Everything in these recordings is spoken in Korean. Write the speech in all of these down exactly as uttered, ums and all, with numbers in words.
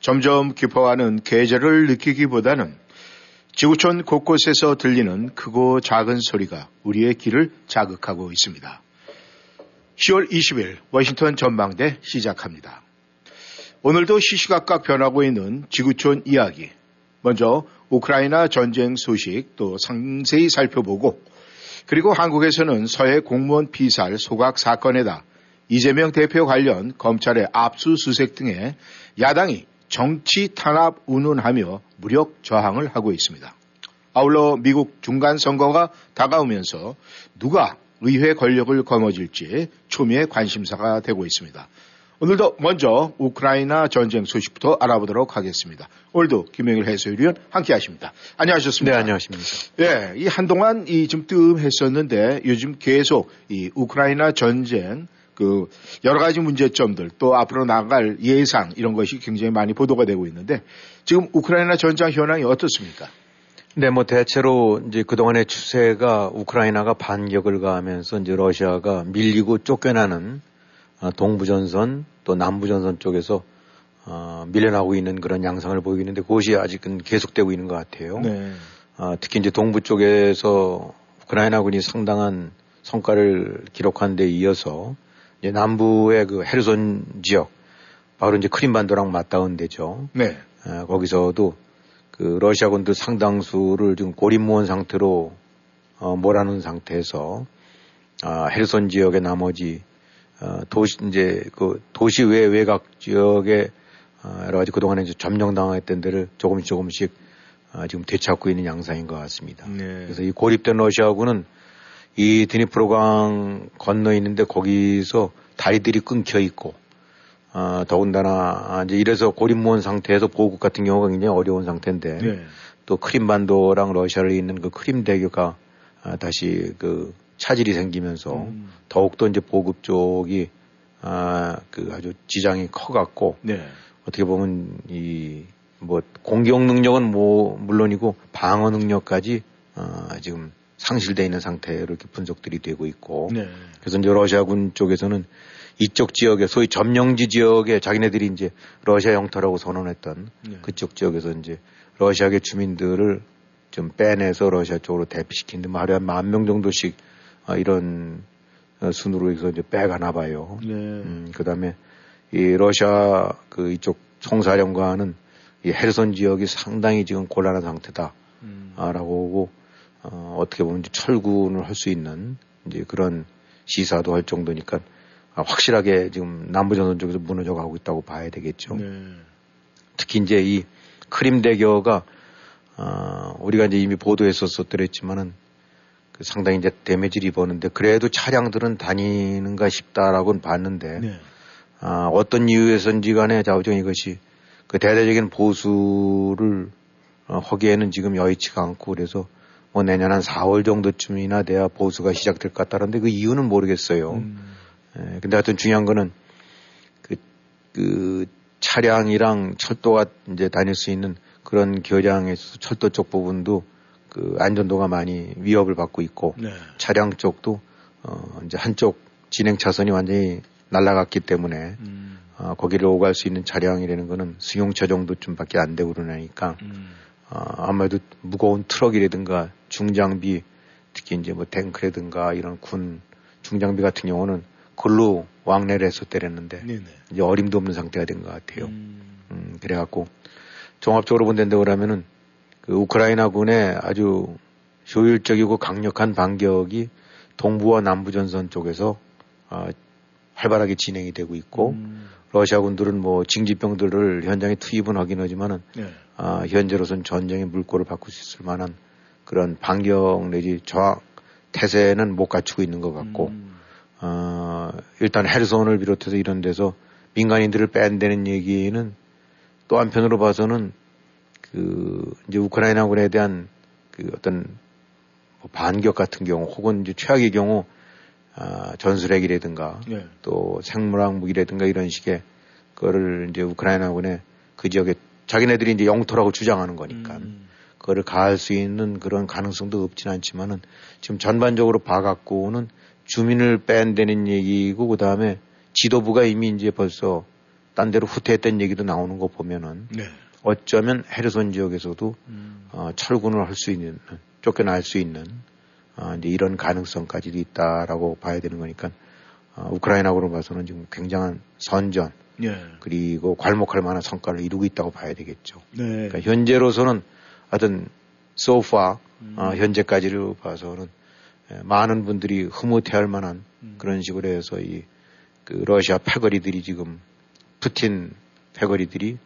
점점 깊어가는 계절을 느끼기보다는 지구촌 곳곳에서 들리는 크고 작은 소리가 우리의 귀를 자극하고 있습니다. 시월 이십일 워싱턴 전망대 시작합니다. 오늘도 시시각각 변하고 있는 지구촌 이야기, 먼저 우크라이나 전쟁 소식 또 상세히 살펴보고, 그리고 한국에서는 서해 공무원 피살 소각 사건에다 이재명 대표 관련 검찰의 압수수색 등의 야당이 정치 탄압 운운하며 무력 저항을 하고 있습니다. 아울러 미국 중간선거가 다가오면서 누가 의회 권력을 거머쥘지 초미의 관심사가 되고 있습니다. 오늘도 먼저 우크라이나 전쟁 소식부터 알아보도록 하겠습니다. 오늘도 김영일 해설위원 함께하십니다. 안녕하셨습니까? 네, 안녕하십니까? 예, 이 한동안 이 좀 뜸했었는데 요즘 계속 이 우크라이나 전쟁 그 여러 가지 문제점들 또 앞으로 나갈 예상 이런 것이 굉장히 많이 보도가 되고 있는데 지금 우크라이나 전장 현황이 어떻습니까? 네, 뭐 대체로 이제 그동안의 추세가 우크라이나가 반격을 가하면서 이제 러시아가 밀리고 쫓겨나는 동부전선 또 남부전선 쪽에서 어, 밀려나고 있는 그런 양상을 보이고 있는데 그것이 아직은 계속되고 있는 것 같아요. 네. 어, 특히 이제 동부 쪽에서 우크라이나군이 상당한 성과를 기록한 데 이어서 이제 남부의 그 헤르손 지역, 바로 이제 크림반도랑 맞닿은 데죠. 네. 어, 거기서도 그 러시아군들 상당수를 지금 고립무원 상태로 어, 몰아놓은 상태에서 어, 헤르손 지역의 나머지 어, 도시 이제 그 도시 외 외곽 지역에 어, 여러 가지 그동안에 이제 점령당했던 데를 조금씩 조금씩 어, 지금 되찾고 있는 양상인 것 같습니다. 네. 그래서 이 고립된 러시아군은 이 드니프로강 건너 있는데 거기서 다리들이 끊겨 있고, 어, 더군다나, 이제 이래서 고립무원 상태에서 보호국 같은 경우가 굉장히 어려운 상태인데, 네. 또 크림반도랑 러시아를 잇는 그 크림대교가 아, 다시 그 차질이 생기면서 음. 더욱더 이제 보급 쪽이 아, 그 아주 지장이 커갖고, 네. 어떻게 보면 이 뭐 공격 능력은 뭐 물론이고 방어 능력까지 아, 지금 상실되어 있는 상태로 이렇게 분석들이 되고 있고, 네. 그래서 이제 러시아군 쪽에서는 이쪽 지역에 소위 점령지 지역에 자기네들이 이제 러시아 영토라고 선언했던 네. 그쪽 지역에서 이제 러시아계 주민들을 좀 빼내서 러시아 쪽으로 대피시키는데 뭐 하루에 한 만 명 정도씩 이런 순으로 해서 이제 빼가나 봐요. 네. 음, 그 다음에 이 러시아 그 이쪽 총사령관은 이 헤르손 지역이 상당히 지금 곤란한 상태다라고 음. 보고 어, 어떻게 보면 이제 철군을 할 수 있는 이제 그런 시사도 할 정도니까 확실하게 지금 남부전선 쪽에서 무너져가고 있다고 봐야 되겠죠. 네. 특히 이제 이 크림대교가 어, 우리가 이제 이미 보도했었더랬지만은 그 상당히 이제 데미지를 입었는데 그래도 차량들은 다니는가 싶다라고는 봤는데 네. 어, 어떤 이유에선지 간에 좌우정 이것이 그 대대적인 보수를 어, 허기에는 지금 여의치가 않고 그래서 뭐 내년 한 사월 정도쯤이나 돼야 보수가 시작될 것 같다는데 그 이유는 모르겠어요. 음. 예, 근데 하여튼 중요한 거는 그, 그 차량이랑 철도가 이제 다닐 수 있는 그런 교량에서 철도 쪽 부분도 그 안전도가 많이 위협을 받고 있고 네. 차량 쪽도 어, 이제 한쪽 진행 차선이 완전히 날아갔기 때문에 음. 어, 거기를 오갈 수 있는 차량이라는 거는 승용차 정도쯤밖에 안 되고 그러니까 음. 어, 아무래도 무거운 트럭이라든가 중장비 특히 이제 뭐 탱크라든가 이런 군 중장비 같은 경우는 글로 왕래를 해서 때렸는데 네네. 이제 어림도 없는 상태가 된 것 같아요. 음. 음, 그래갖고 종합적으로 본다는데 그러면은 그 우크라이나군의 아주 효율적이고 강력한 반격이 동부와 남부 전선 쪽에서 어, 활발하게 진행이 되고 있고 음. 러시아군들은 뭐 징집병들을 현장에 투입은 하긴 하지만은 네. 어, 현재로선 전쟁의 물꼬를 바꿀 수 있을 만한 그런 반격 내지 저항 태세는 못 갖추고 있는 것 같고. 음. 어, 일단 헤르손을 비롯해서 이런 데서 민간인들을 뺀다는 얘기는 또 한편으로 봐서는 그 이제 우크라이나군에 대한 그 어떤 반격 같은 경우 혹은 이제 최악의 경우 아, 전술핵이라든가 네. 또 생물학 무기라든가 이런 식의 그거를 이제 우크라이나군에 그 지역에 자기네들이 이제 영토라고 주장하는 거니까 음. 그거를 가할 수 있는 그런 가능성도 없진 않지만은 지금 전반적으로 봐갖고 오는 주민을 뺀다는 얘기고 그 다음에 지도부가 이미 이제 벌써 딴 데로 후퇴했다는 얘기도 나오는 거 보면은 네. 어쩌면 헤르손 지역에서도 음. 어, 철군을 할 수 있는 쫓겨날 수 있는 어, 이제 이런 가능성까지도 있다라고 봐야 되는 거니까 어, 우크라이나군으로 봐서는 지금 굉장한 선전 네. 그리고 괄목할 만한 성과를 이루고 있다고 봐야 되겠죠. 네. 그러니까 현재로서는 하여튼 so far 음. 어, 현재까지로 봐서는 많은 분들이 흐뭇해할 만한 음. 그런 식으로 해서 이 그 러시아 패거리들이 지금 푸틴 패거리들이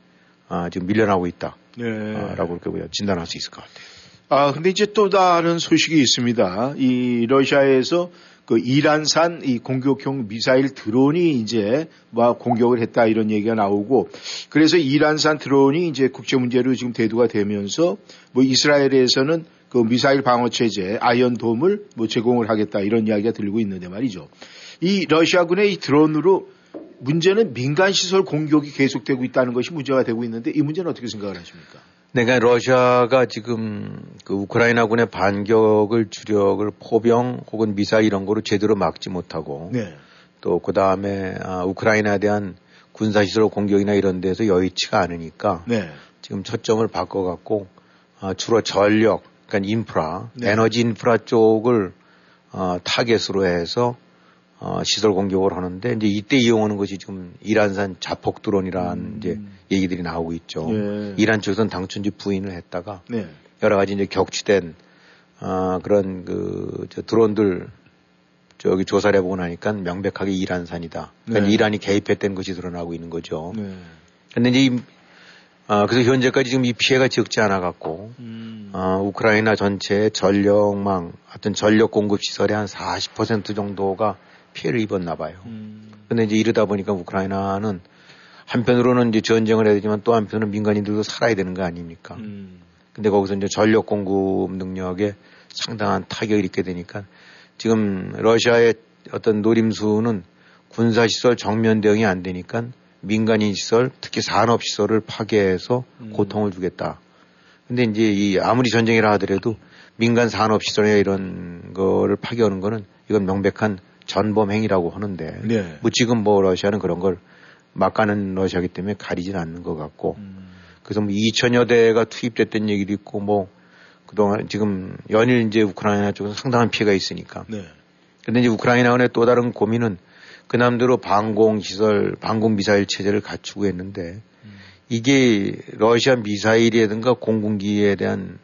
아, 지금 밀려나고 있다. 네. 아, 라고 그렇게 진단할 수 있을 것 같아요. 아, 근데 이제 또 다른 소식이 있습니다. 이 러시아에서 그 이란산 이 공격형 미사일 드론이 이제 막 공격을 했다 이런 얘기가 나오고 그래서 이란산 드론이 이제 국제 문제로 지금 대두가 되면서 뭐 이스라엘에서는 그 미사일 방어 체제 아이언돔을 뭐 제공을 하겠다 이런 이야기가 들리고 있는데 말이죠. 이 러시아군의 이 드론으로 문제는 민간 시설 공격이 계속되고 있다는 것이 문제가 되고 있는데 이 문제는 어떻게 생각을 하십니까? 네, 그러니까 러시아가 지금 그 우크라이나군의 반격을 주력을 포병 혹은 미사일 이런 거로 제대로 막지 못하고 네. 또 그 다음에 아, 우크라이나에 대한 군사 시설 공격이나 이런 데서 여의치가 않으니까 네. 지금 초점을 바꿔갖고 아, 주로 전력, 그러니까 인프라, 네. 에너지 인프라 쪽을 아, 타겟으로 해서 어, 시설 공격을 하는데, 이제 이때 이용하는 것이 지금 이란산 자폭 드론이라는 음. 이제 얘기들이 나오고 있죠. 예. 이란 쪽에서는 당초인지 부인을 했다가, 네. 여러 가지 이제 격추된, 어, 그런 그, 저 드론들 저기 조사를 해보고 나니까 명백하게 이란산이다. 그러니까 네. 이란이 개입했던 것이 드러나고 있는 거죠. 네. 근데 이제, 이, 어, 그래서 현재까지 지금 이 피해가 적지 않아갖고, 음. 어, 우크라이나 전체의 전력망, 하여튼 전력 공급 시설의 한 사십 퍼센트 정도가 피해를 입었나 봐요. 그런데 음. 이제 이러다 보니까 우크라이나는 한편으로는 이제 전쟁을 해야 되지만 또 한편으로는 민간인들도 살아야 되는 거 아닙니까? 그런데 음. 거기서 이제 전력 공급 능력에 상당한 타격을 입게 되니까 지금 러시아의 어떤 노림수는 군사 시설 정면 대응이 안 되니까 민간인 시설, 특히 산업 시설을 파괴해서 음. 고통을 주겠다. 그런데 이제 이 아무리 전쟁이라 하더라도 민간 산업 시설이나 이런 거를 파괴하는 거는 이건 명백한 전범행위라고 하는데, 네. 뭐 지금 뭐 러시아는 그런 걸 막가는 러시아이기 때문에 가리진 않는 것 같고, 음. 그래서 뭐 이천여 대가 투입됐던 얘기도 있고, 뭐 그동안 지금 연일 이제 우크라이나 쪽은 상당한 피해가 있으니까. 네. 근데 이제 우크라이나군의 또 다른 고민은 그남대로 방공시설, 방공미사일 체제를 갖추고 했는데, 음. 이게 러시아 미사일이라든가 공군기에 대한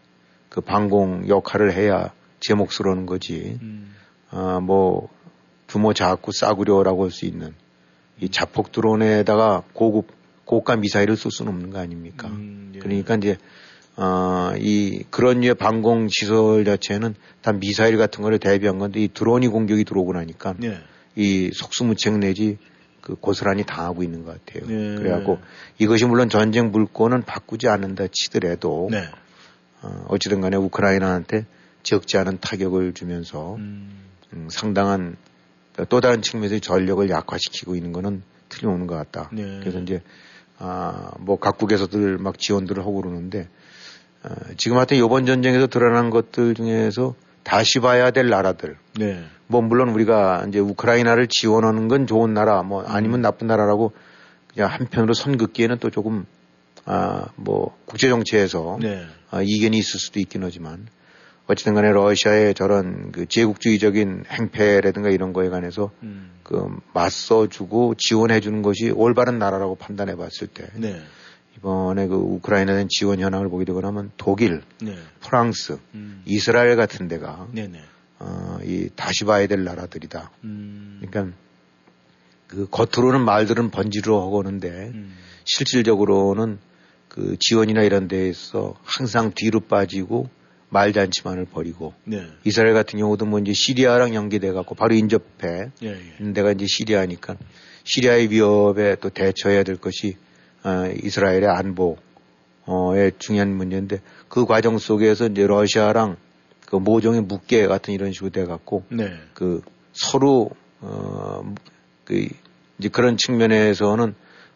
그 방공 역할을 해야 제 몫으로 하는 거지, 음. 아, 뭐, 규모 작고 싸구려라고 할 수 있는 이 자폭 드론에다가 고급 고가 미사일을 쏠 수는 없는 거 아닙니까? 음, 예. 그러니까 이제 어, 이 그런 류의 방공 시설 자체는 다 미사일 같은 거를 대비한 건데 이 드론이 공격이 들어오고 나니까 예. 이 속수무책 내지 그 고스란히 당하고 있는 것 같아요. 예. 그래갖고 이것이 물론 전쟁 물꼬는 바꾸지 않는다 치더라도 네. 어, 어찌든 간에 우크라이나한테 적지 않은 타격을 주면서 음. 음, 상당한 또 다른 측면에서 전력을 약화시키고 있는 거는 틀림없는 것 같다. 네. 그래서 이제, 아, 뭐 각국에서들 막 지원들을 하고 그러는데, 어, 지금 하여튼 이번 전쟁에서 드러난 것들 중에서 다시 봐야 될 나라들. 네. 뭐 물론 우리가 이제 우크라이나를 지원하는 건 좋은 나라, 뭐 아니면 음. 나쁜 나라라고 그냥 한편으로 선 긋기에는 또 조금, 아, 뭐 국제정치에서 네. 아, 이견이 있을 수도 있긴 하지만, 어쨌든 간에 러시아의 저런 그 제국주의적인 행패라든가 이런 거에 관해서 음. 그 맞서주고 지원해주는 것이 올바른 나라라고 판단해 봤을 때 네. 이번에 그 우크라이나의 지원 현황을 보게 되고 나면 독일, 네. 프랑스, 음. 이스라엘 같은 데가 네네. 어, 이 다시 봐야 될 나라들이다. 음. 그러니까 그 겉으로는 말들은 번지르르 하고 오는데 음. 실질적으로는 그 지원이나 이런 데에서 항상 뒤로 빠지고 말잔치만을 벌이고 네. 이스라엘 같은 경우도 뭐 이제 시리아랑 연계돼 갖고 바로 인접해 예, 예. 있는 데가 이제 시리아니까 시리아의 위협에 또 대처해야 될 것이 어, 이스라엘의 안보의 중요한 문제인데 그 과정 속에서 이제 러시아랑 그 모종의 묶개 같은 이런 식으로 돼갖고 네. 그 서로 어, 그 이제 그런 측면에서는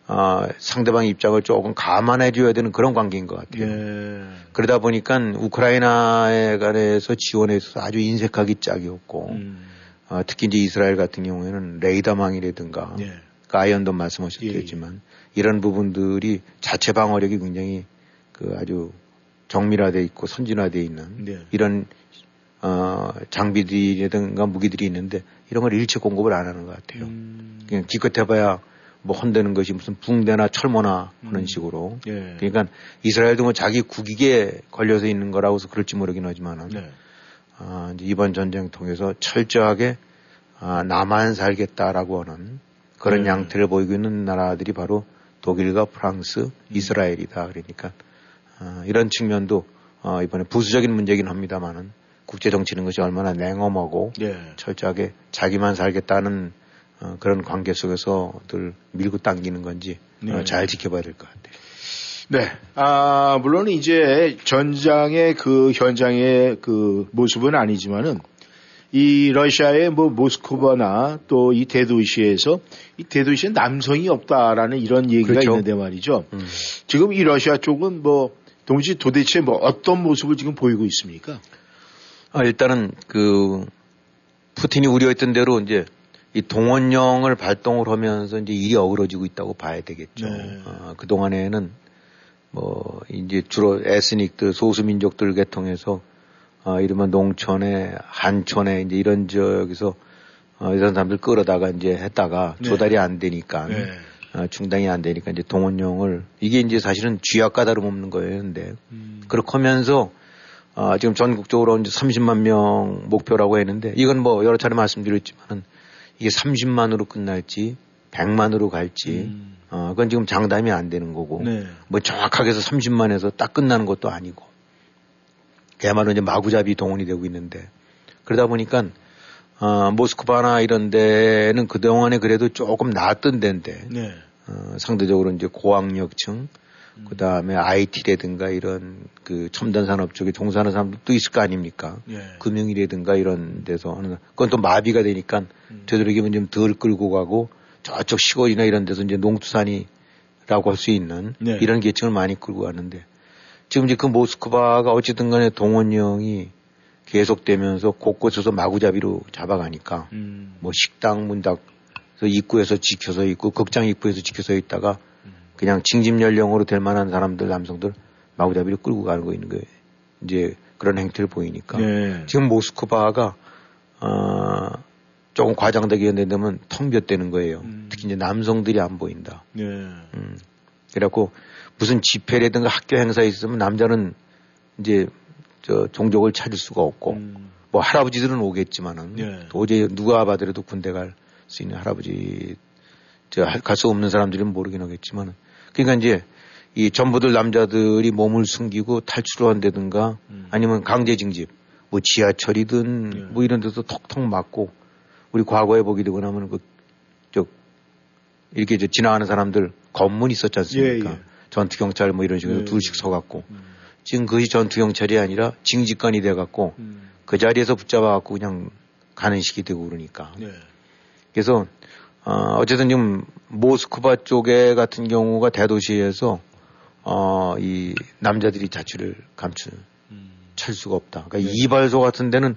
어, 상대방 입장을 조금 감안해줘야 되는 그런 관계인 것 같아요. 예. 그러다 보니까 우크라이나에 관해서 지원에 있어서 아주 인색하기 짝이 없고 음. 어, 특히 이제 이스라엘 같은 경우에는 레이더망이라든가 예. 그 아이언도 말씀하셨겠지만 예. 이런 부분들이 자체 방어력이 굉장히 그 아주 정밀화되어 있고 선진화되어 있는 예. 이런 어, 장비들이라든가 무기들이 있는데 이런 걸 일체 공급을 안 하는 것 같아요. 음. 그냥 기껏 해봐야 뭐 혼대는 것이 무슨 붕대나 철모나 하는 음. 식으로. 예. 그러니까 이스라엘도 뭐 자기 국익에 걸려서 있는 거라고 해서 그럴지 모르긴 하지만은 네. 아, 이제 이번 전쟁 통해서 철저하게 아, 나만 살겠다라고 하는 그런 네. 양태를 보이고 있는 나라들이 바로 독일과 프랑스, 음. 이스라엘이다. 그러니까 아, 이런 측면도 아, 이번에 부수적인 문제긴 합니다만은 국제 정치는 것이 얼마나 냉엄하고 네. 철저하게 자기만 살겠다는 어, 그런 관계 속에서 늘 밀고 당기는 건지 네. 어, 잘 지켜봐야 될 것 같아요. 네. 아, 물론 이제 전장의 그 현장의 그 모습은 아니지만은 이 러시아의 뭐 모스크바나 또 이 대도시에서 이 대도시에 남성이 없다라는 이런 얘기가 그렇죠. 있는데 말이죠. 음. 지금 이 러시아 쪽은 뭐 동시 도대체 뭐 어떤 모습을 지금 보이고 있습니까? 아, 일단은 그 푸틴이 우려했던 대로 이제 이 동원령을 발동을 하면서 이제 일이 어그러지고 있다고 봐야 되겠죠. 네. 어, 그 동안에는 뭐 이제 주로 에스닉들 소수민족들 계통해서 어, 이러면 농촌에 한촌에 이제 이런 지역에서 어, 이런 사람들 끌어다가 이제 했다가 네. 조달이 안 되니까 네. 어, 중단이 안 되니까 이제 동원령을 이게 이제 사실은 쥐약과 다름없는 거였는데 음. 그렇게 하면서. 어, 지금 전국적으로 이제 삼십만 명 목표라고 했는데 이건 뭐 여러 차례 말씀드렸지만은. 이게 삼십만으로 끝날지 백만으로 갈지 음. 어, 그건 지금 장담이 안 되는 거고 네. 뭐 정확하게 해서 삼십만에서 딱 끝나는 것도 아니고 그야말로 이제 마구잡이 동원이 되고 있는데 그러다 보니까 어, 모스크바나 이런 데는 그동안에 그래도 조금 나았던 데인데 네. 어, 상대적으로 이제 고학력층 음. 그다음에 아이티라든가 이런 그 첨단 산업 쪽에 종사하는 사람들도 있을 거 아닙니까? 예. 금융이라든가 이런 데서 하는 그건 또 마비가 되니까 음. 되도록이면 좀 덜 끌고 가고 저쪽 시골이나 이런 데서 이제 농투산이라고 할 수 있는 네. 이런 계층을 많이 끌고 가는데 지금 이제 그 모스크바가 어쨌든 간에 동원령이 계속되면서 곳곳에서 마구잡이로 잡아가니까 음. 뭐 식당 문 닫고 입구에서 지켜서 있고 극장 입구에서 지켜서 있다가 그냥 징집 연령으로 될 만한 사람들, 남성들 마구잡이로 끌고 가고 있는 거예요. 이제 그런 행태를 보이니까 네. 지금 모스크바가 어, 조금 과장되게 연대되면 텅볕대는 거예요. 음. 특히 이제 남성들이 안 보인다. 네. 음. 그래갖고 무슨 집회라든가 학교 행사에 있으면 남자는 이제 저 종족을 찾을 수가 없고 음. 뭐 할아버지들은 오겠지만은 네. 도저히 누가 봐더라도 군대 갈 수 있는 할아버지 저 갈 수 없는 사람들은 모르긴 하겠지만은. 그러니까 이제 이 전부들 남자들이 몸을 숨기고 탈출을 한다든가 음. 아니면 강제징집 뭐 지하철이든 예. 뭐 이런 데서 톡톡 맞고 우리 과거에 보게 되고 나면 그 저 이렇게 저 지나가는 사람들 검문 있었지 않습니까? 예, 예. 전투경찰 뭐 이런 식으로 예, 둘씩 서 갖고 음. 지금 그것이 전투경찰이 아니라 징집관이 돼 갖고 음. 그 자리에서 붙잡아 갖고 그냥 가는 식이 되고 그러니까. 예. 그래서 어, 어쨌든 지금 모스크바 쪽에 같은 경우가 대도시에서 어, 이 남자들이 자취를 감출 음. 찰 수가 없다. 그러니까 네. 이발소 같은 데는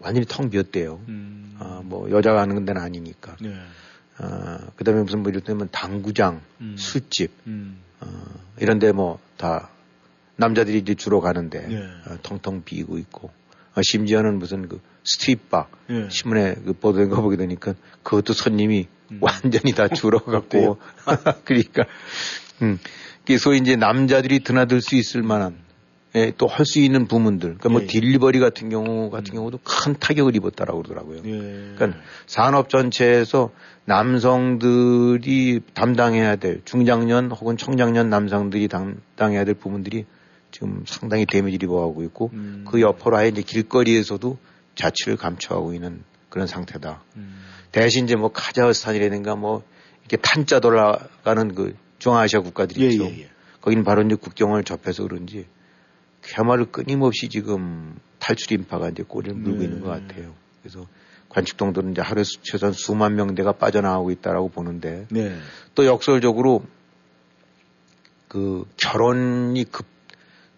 완전히 텅 비었대요. 음. 어, 뭐 여자가 하는 데는 아니니까. 네. 어, 그다음에 무슨 뭐 이럴 때면 당구장, 음. 술집 음. 어, 이런데 뭐 다 남자들이 이제 주로 가는데 네. 어, 텅텅 비고 있고. 어, 심지어는 무슨 그 스트립바 예. 신문에 그 보도된 거 보게 되니까 그것도 손님이 음. 완전히 다 줄어갖고 그러니까 음. 소위 이제 남자들이 드나들 수 있을 만한 예, 또 할 수 있는 부문들 그러니까 예. 뭐 딜리버리 같은 경우 같은 경우도 큰 타격을 입었다라고 그러더라고요. 예. 그러니까 산업 전체에서 남성들이 담당해야 될 중장년 혹은 청장년 남성들이 담당해야 될 부문들이 지금 상당히 데미지를 입어가고 있고 음. 그 여파로 아예 이제 길거리에서도 자취를 감춰하고 있는 그런 상태다. 음. 대신 이제 뭐 카자흐스탄이라든가 뭐 이렇게 탄자 돌아가는 그 중앙아시아 국가들이 있죠. 예, 예, 예. 거기는 발원적 국경을 접해서 그런지 그야말로 끊임없이 지금 탈출 인파가 이제 꼬리를 물고 네. 있는 것 같아요. 그래서 관측정도는 이제 하루에 최소한 수만 명대가 빠져나가고 있다라고 보는데 네. 또 역설적으로 그 결혼이 급,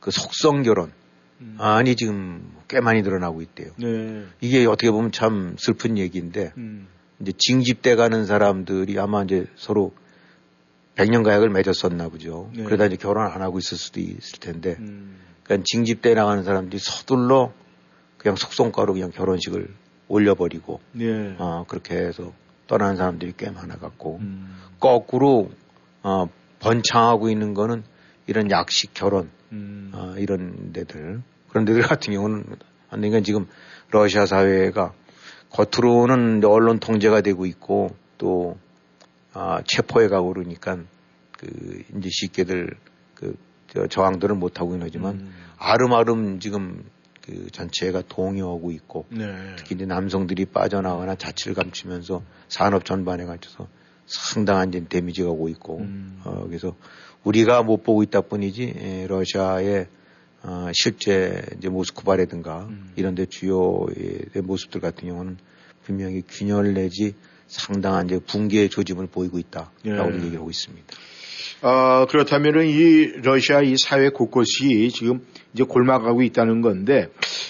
그 속성 결혼 아니 지금 꽤 많이 늘어나고 있대요. 네. 이게 어떻게 보면 참 슬픈 얘기인데 음. 이제 징집돼 가는 사람들이 아마 이제 서로 백년가약을 맺었었나 보죠. 네. 그러다 이제 결혼 안 하고 있을 수도 있을 텐데 음. 그러니까 징집돼 나가는 사람들이 서둘러 그냥 속성가로 그냥 결혼식을 올려버리고 네. 어, 그렇게 해서 떠나는 사람들이 꽤 많아갖고 음. 거꾸로 어, 번창하고 있는 거는 이런 약식 결혼 음. 어, 이런 데들 그런 데들 같은 경우는 안 되니까 지금 러시아 사회가 겉으로는 언론 통제가 되고 있고 또 아, 체포해 가고 그러니까 그 이제 쉽게들 그 저항들을 못 하고 있지만 음. 아름아름 지금 그 전체가 동요하고 있고 네. 특히 이제 남성들이 빠져나가거나 자취를 감추면서 산업 전반에 걸쳐서 상당한 이제 데미지가 오고 있고 음. 어, 그래서 우리가 못 보고 있다 뿐이지 에, 러시아의 어, 실제 이제 모스크바라든가 음. 이런 데 주요의 모습들 같은 경우는 분명히 균열 내지 상당한 이제 붕괴의 조짐을 보이고 있다라고 예. 얘기하고 있습니다. 어, 그렇다면은 이 러시아 이 사회 곳곳이 지금 이제 골마가고 있다는 건데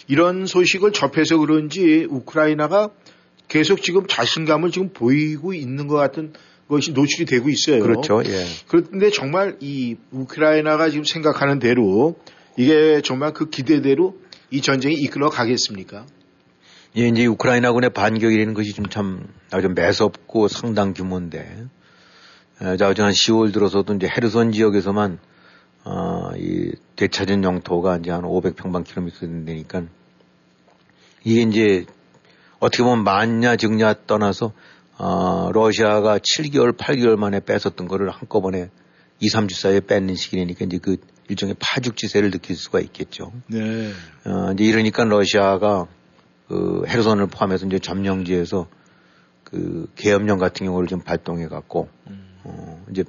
이런 소식을 접해서 그런지 우크라이나가 계속 지금 자신감을 지금 보이고 있는 것 같은 것이 노출이 되고 있어요. 그렇죠. 예. 그런데 정말 이 우크라이나가 지금 생각하는 대로 이게 정말 그 기대대로 이 전쟁이 이끌어 가겠습니까? 예, 이제 우크라이나군의 반격이라는 것이 좀 참 아주 매섭고 상당 규모인데, 자, 지난 시월 들어서도 이제 헤르손 지역에서만, 어, 이 되찾은 영토가 이제 한 오백 평방킬로미터 되니까, 이게 이제 어떻게 보면 맞냐, 적냐 떠나서, 어, 러시아가 칠 개월, 팔 개월 만에 뺏었던 거를 한꺼번에 이, 삼 주 사이에 뺏는 시기니까 이제 그 일종의 파죽지세를 느낄 수가 있겠죠. 네. 어, 이제 이러니까 러시아가 그 헤르손을 포함해서 이제 점령지에서 그 계엄령 같은 경우를 좀 발동해 갖고 음. 어 이제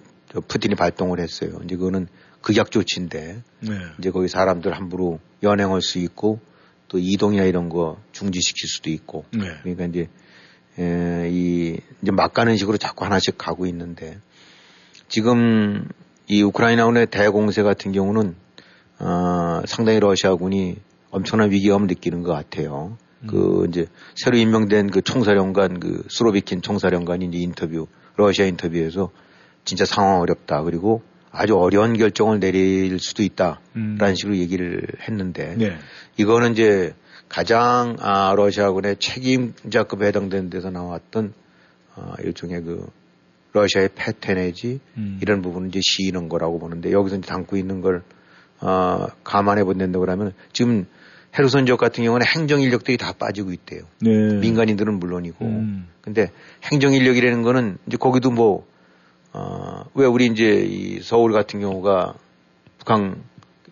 푸틴이 발동을 했어요. 이제 그거는 극약 조치인데 네. 이제 거기 사람들 함부로 연행할 수 있고 또 이동이나 이런 거 중지시킬 수도 있고 네. 그러니까 이제 에, 이 이제 막 가는 식으로 자꾸 하나씩 가고 있는데 지금 이 우크라이나군의 대공세 같은 경우는 어, 상당히 러시아군이 엄청난 위기감을 느끼는 것 같아요. 그, 이제, 새로 임명된 그 총사령관, 그, 수로비킨 총사령관이 이제 인터뷰, 러시아 인터뷰에서 진짜 상황 어렵다. 그리고 아주 어려운 결정을 내릴 수도 있다. 음. 라는 식으로 얘기를 했는데, 네. 이거는 이제 가장, 아, 러시아군의 책임자급에 해당되는 데서 나왔던, 아, 일종의 그, 러시아의 패퇴 내지, 음. 이런 부분은 이제 시인한 거라고 보는데, 여기서 이제 담고 있는 걸, 아, 감안해 본다고 하면, 지금, 헤르손 지역 같은 경우는 행정 인력들이 다 빠지고 있대요. 네. 민간인들은 물론이고. 음. 근데 행정 인력이라는 거는 이제 거기도 뭐, 어, 왜 우리 이제 이 서울 같은 경우가 북한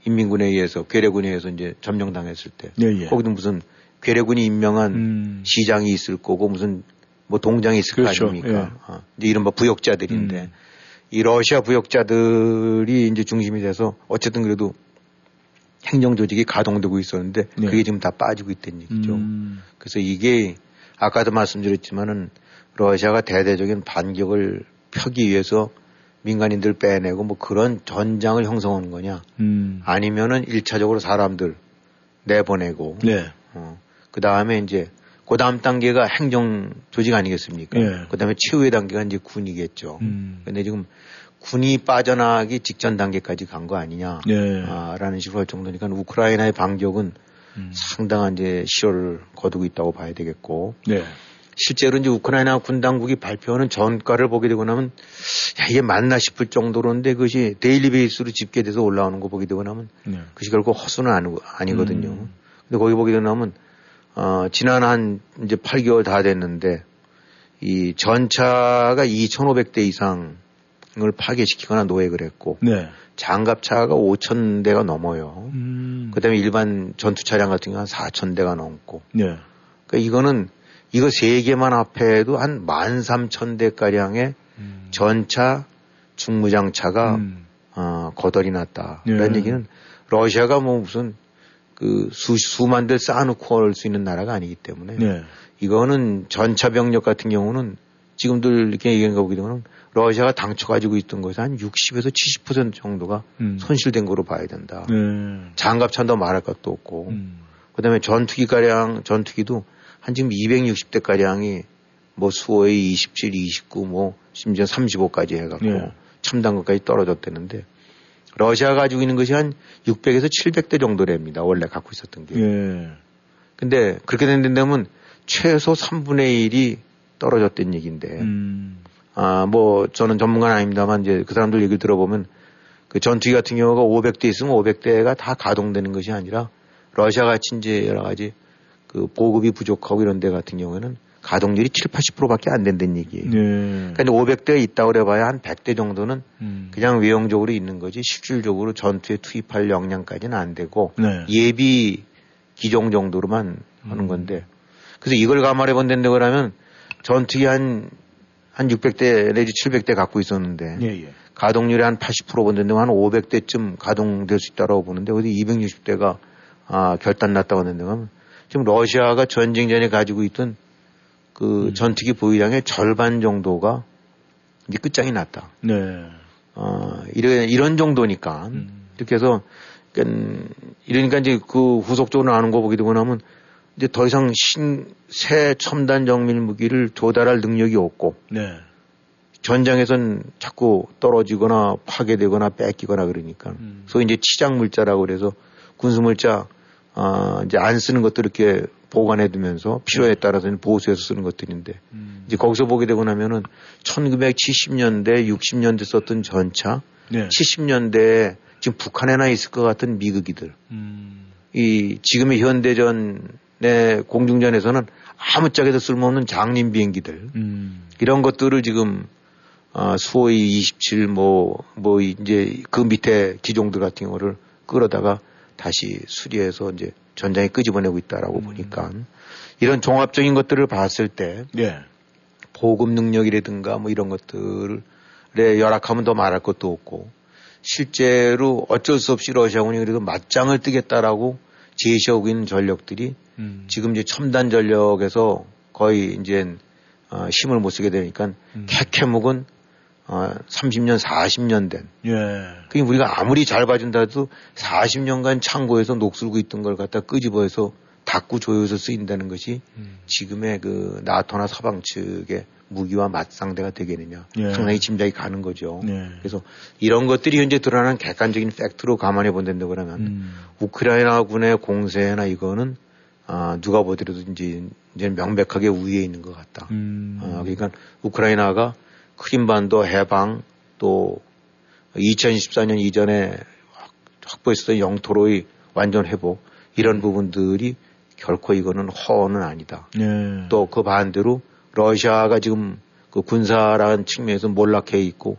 인민군에 의해서 괴뢰군에 의해서 이제 점령당했을 때. 네, 예. 거기도 무슨 괴뢰군이 임명한 음. 시장이 있을 거고 무슨 뭐 동장이 있을 그렇죠. 거 아닙니까. 예. 어, 이제 이른바 부역자들인데 음. 이 러시아 부역자들이 이제 중심이 돼서 어쨌든 그래도 행정 조직이 가동되고 있었는데 네. 그게 지금 다 빠지고 있다는 얘기죠. 음. 그래서 이게 아까도 말씀드렸지만은 러시아가 대대적인 반격을 펴기 위해서 민간인들 빼내고 뭐 그런 전장을 형성하는 거냐 음. 아니면은 일차적으로 사람들 내보내고 네. 어, 그 다음에 이제 그 다음 단계가 행정 조직 아니겠습니까? 네. 그 다음에 최후의 단계가 이제 군이겠죠. 음. 근데 지금 군이 빠져나가기 직전 단계까지 간 거 아니냐라는 예. 식으로 할 정도니까 우크라이나의 반격은 음. 상당한 이제 시효를 거두고 있다고 봐야 되겠고 예. 실제로 이제 우크라이나 군 당국이 발표하는 전가를 보게 되고 나면 야, 이게 맞나 싶을 정도로인데 그것이 데일리 베이스로 집계돼서 올라오는 거 보게 되고 나면 예. 그것이 결국 허수는 아니, 아니거든요. 음. 근데 거기 보게 되고 나면 어, 지난 한 이제 팔 개월 다 됐는데 이 전차가 이천오백 대 이상 을 파괴시키거나 노획을 했고 네. 장갑차가 오천 대가 넘어요. 음. 그다음에 일반 전투 차량 같은 경우는 한 사천 대가 넘고. 네. 그러니까 이거는 이거 세 개만 합해도 한 만 삼천 대 가량의 음. 전차, 중무장차가 음. 어, 거덜이 났다. 이런 예. 얘기는 러시아가 뭐 무슨 그 수, 수만 대 쌓아놓고 올 수 있는 나라가 아니기 때문에 예. 이거는 전차 병력 같은 경우는 지금들 이렇게 얘기한 거 보게 되면 러시아가 당초 가지고 있던 것에서 한 육십에서 칠십 퍼센트 정도가 음. 손실된 거로 봐야 된다. 예. 장갑차도 말할 것도 없고 음. 그다음에 전투기가량 전투기도 한 지금 이백육십 대가량이 뭐 수호의 이십칠, 이십구 뭐 심지어 삼십오까지 해갖고 예. 첨단것까지 떨어졌다는데 러시아가 가지고 있는 것이 한 육백에서 칠백 대 정도랍니다. 원래 갖고 있었던 게. 예. 근데 그렇게 된다면 최소 삼분의 일이 떨어졌다는 얘기인데 음. 아, 뭐 저는 전문가는 아닙니다만 이제 그 사람들 얘기를 들어보면 그 전투기 같은 경우가 오백 대 있으면 오백 대가 다 가동되는 것이 아니라 러시아 같이 이제 여러 가지 그 보급이 부족하고 이런 데 같은 경우에는 가동률이 칠, 팔십 퍼센트 밖에 안 된다는 얘기예요. 네. 그러니까 오백 대가 있다고 그래봐야 한 백 대 정도는 음. 그냥 외형적으로 있는 거지 실질적으로 전투에 투입할 역량까지는 안 되고 네. 예비 기종 정도로만 음. 하는 건데 그래서 이걸 감안해 본다고 하면 전투기 한, 한 육백 대 내지 칠백 대 갖고 있었는데 예, 예. 가동률이 한 팔십 퍼센트 본다고 한 오백 대쯤 가동될 수 있다고 보는데 어디 이백육십 대가 아, 결단 났다고 하는데 지금 러시아가 전쟁 전에 가지고 있던 그 음. 전투기 보유량의 절반 정도가 이제 끝장이 났다. 네. 어, 이런, 이런 정도니까. 음. 이렇게 해서, 이러니까 이제 그 후속적으로 나오는 거 보게 되고 나면 이제 더 이상 신, 새 첨단 정밀 무기를 조달할 능력이 없고. 네. 전장에선 자꾸 떨어지거나 파괴되거나 뺏기거나 그러니까. 음. 소위 이제 치장 물자라고 그래서 군수 물자, 아, 어, 이제 안 쓰는 것도 이렇게 보관해두면서 필요에 따라서는 보수해서 쓰는 것들인데 음. 이제 거기서 보게 되고 나면은 천구백칠십 년대, 육십 년대 썼던 전차, 네. 칠십 년대에 지금 북한에나 있을 것 같은 미극이들, 음. 이 지금의 현대전의 공중전에서는 아무짝에도 쓸모없는 장림 비행기들 음. 이런 것들을 지금 어, 수호이 이십칠 뭐 뭐 이제 그 밑에 기종들 같은 거를 끌어다가 다시 수리해서 이제 전장에 끄집어내고 있다라고 음. 보니까 이런 종합적인 것들을 봤을 때 예. 보급 능력이라든가 뭐 이런 것들에 열악하면 더 말할 것도 없고 실제로 어쩔 수 없이 러시아군이 그래도 맞짱을 뜨겠다라고 제시하고 있는 전력들이 음. 지금 이제 첨단 전력에서 거의 이제 어, 힘을 못 쓰게 되니까 음. 캐캐묵은 어, 삼십 년, 사십 년 된. 예. 그게 우리가 아무리 잘 봐준다 해도 사십 년간 창고에서 녹슬고 있던 걸 갖다 끄집어서 닦고 조여서 쓰인다는 것이 음. 지금의 그 나토나 서방 측의 무기와 맞상대가 되겠느냐. 예. 상당히 짐작이 가는 거죠. 예. 그래서 이런 것들이 현재 드러나는 객관적인 팩트로 감안해 본다고 그러면 음. 우크라이나군의 공세나 이거는 아, 누가 보더라도 이제, 이제 명백하게 우위에 있는 것 같다. 음. 아, 그러니까 우크라이나가 크림반도 해방 또 이천십사 년 이전에 확보했었던 영토로의 완전 회복 이런 부분들이 결코 이거는 허언은 아니다. 예. 또 그 반대로 러시아가 지금 그 군사라는 측면에서 몰락해 있고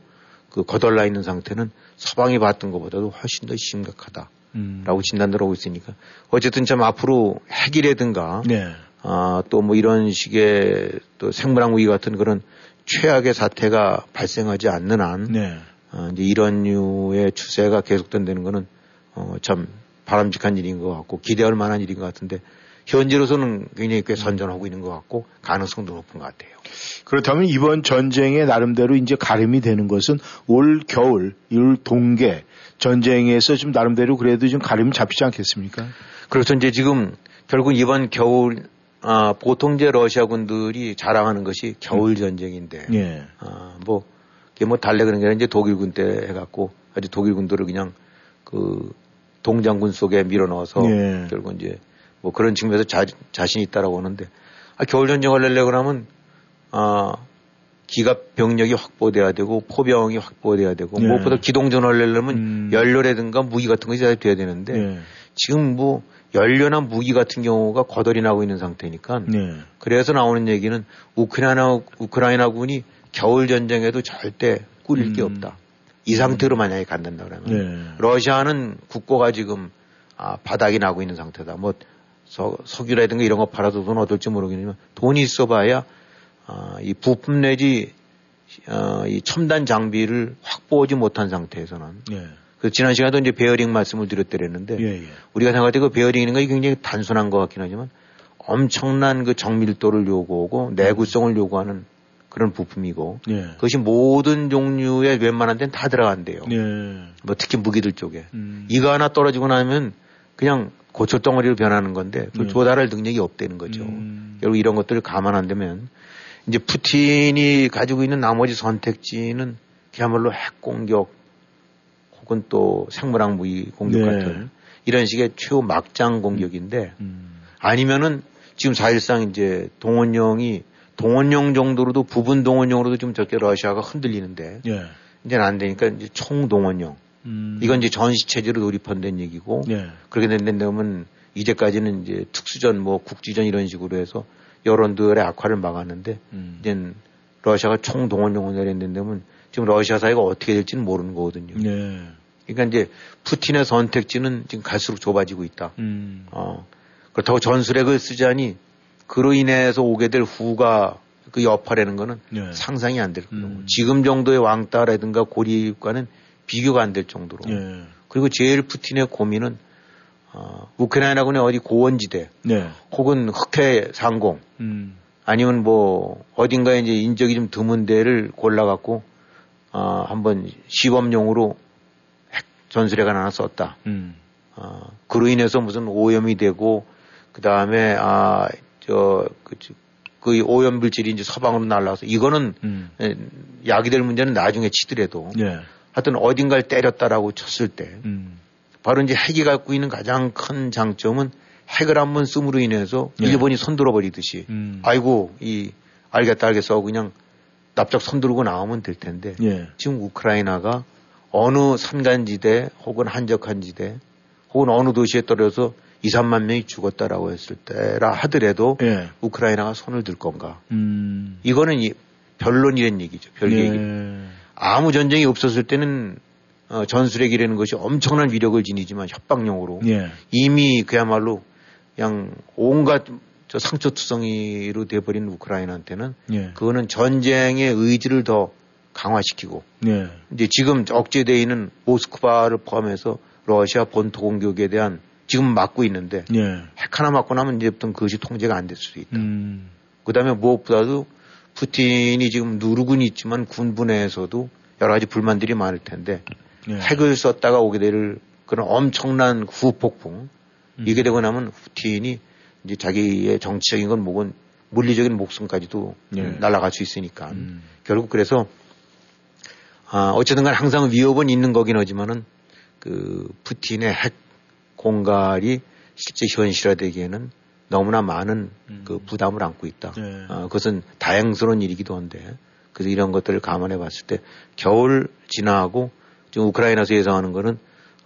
그 거덜나 있는 상태는 서방이 봤던 것보다도 훨씬 더 심각하다라고 음. 진단을 하고 있으니까 어쨌든 참 앞으로 핵이라든가 예. 아, 또 뭐 이런 식의 또 생물학 위기 같은 그런 최악의 사태가 발생하지 않는 한 네. 어, 이제 이런 류의 추세가 계속된다는 거는 어, 참 바람직한 일인 것 같고 기대할 만한 일인 것 같은데 현재로서는 굉장히 꽤 선전하고 있는 것 같고 가능성도 높은 것 같아요. 그렇다면 이번 전쟁에 나름대로 이제 가름이 되는 것은 올 겨울, 올 동계 전쟁에서 좀 나름대로 그래도 좀 가름이 잡히지 않겠습니까? 그렇죠. 이제 지금 결국 이번 겨울 아, 보통 이제 러시아군들이 자랑하는 것이 겨울 전쟁인데, 예. 아, 뭐, 이게 뭐 달래 그런 게 아니라 이제 독일군 때 해갖고 아주 독일군들을 그냥 그 동장군 속에 밀어 넣어서 예. 결국 이제 뭐 그런 측면에서 자, 자신이 있다라고 하는데, 아, 겨울 전쟁을 내려고 하면, 아, 기갑 병력이 확보돼야 되고 포병이 확보돼야 되고 예. 무엇보다 기동전을 내려면 음. 연료라든가 무기 같은 것이 잘 돼야 되는데, 예. 지금 뭐, 연료나 무기 같은 경우가 거덜이 나고 있는 상태니까 네. 그래서 나오는 얘기는 우크라이나, 우크라이나군이 겨울 전쟁에도 절대 꿀릴 음. 게 없다. 이 상태로 만약에 간단다 그러면 네. 러시아는 국고가 지금 아, 바닥이 나고 있는 상태다. 뭐 서, 석유라든가 이런 거 팔아도 돈 얻을지 모르겠지만 돈이 있어봐야 아, 이 부품 내지 어, 이 첨단 장비를 확보하지 못한 상태에서는. 예. 그 지난 시간에도 이제 베어링 말씀을 드렸더랬는데. 예, 예. 우리가 생각할 때 그 베어링이라는 것이 굉장히 단순한 것 같긴 하지만 엄청난 그 정밀도를 요구하고 내구성을 요구하는 그런 부품이고. 예. 그것이 모든 종류의 웬만한 데는 다 들어간대요. 예. 뭐 특히 무기들 쪽에. 음. 이거 하나 떨어지고 나면 그냥 고철덩어리로 변하는 건데 그 조달할 능력이 없다는 거죠. 음. 결국 이런 것들을 감안 안 되면 이제 푸틴이 가지고 있는 나머지 선택지는 그야말로 핵 공격 혹은 또 생물학 무기 공격 네. 같은 이런 식의 최후 막장 공격인데 음. 아니면은 지금 사실상 이제 동원령이 동원령 정도로도 부분 동원령으로도 좀 저렇게 러시아가 흔들리는데 네. 이제는 안 되니까 이제 총 동원령. 음. 이건 이제 전시체제로 돌입한다는 얘기고, 예. 그렇게 된다면 이제까지는 이제 특수전, 뭐 국지전 이런 식으로 해서 여론들의 악화를 막았는데, 음. 이제 러시아가 총동원령을 내린다면 지금 러시아 사회가 어떻게 될지는 모르는 거거든요. 예. 그러니까 이제 푸틴의 선택지는 지금 갈수록 좁아지고 있다. 음. 어. 그렇다고 전술핵을 쓰자니 그로 인해서 오게 될 후가 그 여파라는 거는 예. 상상이 안 될 거고, 음. 지금 정도의 왕따라든가 고립과는 비교가 안 될 정도로. 예. 그리고 제일 푸틴의 고민은 어, 우크라이나군의 어디 고원지대, 예. 혹은 흑해 상공, 음. 아니면 뭐 어딘가에 이제 인적이 좀 드문 데를 골라갖고 어, 한번 시범용으로 핵 전술핵을 하나 썼다. 음. 어, 그로 인해서 무슨 오염이 되고 그 다음에 아 저 그. 그 오염 물질이 이제 서방으로 날라와서 이거는 음. 야기될 문제는 나중에 치더라도. 예. 하여튼 어딘가를 때렸다라고 쳤을 때 음. 바로 이제 핵이 갖고 있는 가장 큰 장점은 핵을 한번 씀으로 인해서 예. 일본이 손들어 버리듯이 음. 아이고 이 알겠다 알겠어 그냥 납작 손들고 나오면 될 텐데 예. 지금 우크라이나가 어느 산간지대 혹은 한적한지대 혹은 어느 도시에 떨어져서 이삼만 명이 죽었다라고 했을 때라 하더라도 예. 우크라이나가 손을 들 건가 음. 이거는 이, 변론이란 얘기죠. 별 예. 얘기 아무 전쟁이 없었을 때는 어, 전술핵이라는 것이 엄청난 위력을 지니지만 협박용으로 예. 이미 그야말로 그냥 온갖 저 상처투성이로 돼버린 우크라이나한테는 예. 그거는 전쟁의 의지를 더 강화시키고 예. 이제 지금 억제되어 있는 모스크바를 포함해서 러시아 본토 공격에 대한 지금 막고 있는데 예. 핵 하나 맞고 나면 이제부터는 그것이 통제가 안 될 수도 있다. 음. 그다음에 무엇보다도 푸틴이 지금 누르곤 있지만 군부 내에서도 여러 가지 불만들이 많을 텐데 예. 핵을 썼다가 오게 될 그런 엄청난 후폭풍 음. 이게 되고 나면 푸틴이 이제 자기의 정치적인 건 뭐건 물리적인 목숨까지도 예. 날아갈 수 있으니까 음. 결국 그래서 아 어쨌든 간 항상 위협은 있는 거긴 하지만은 그 푸틴의 핵 공갈이 실제 현실화되기에는 너무나 많은 음. 그 부담을 안고 있다. 네. 어, 그것은 다행스러운 일이기도 한데, 그래서 이런 것들을 감안해 봤을 때 겨울 지나고 지금 우크라이나에서 예상하는 거는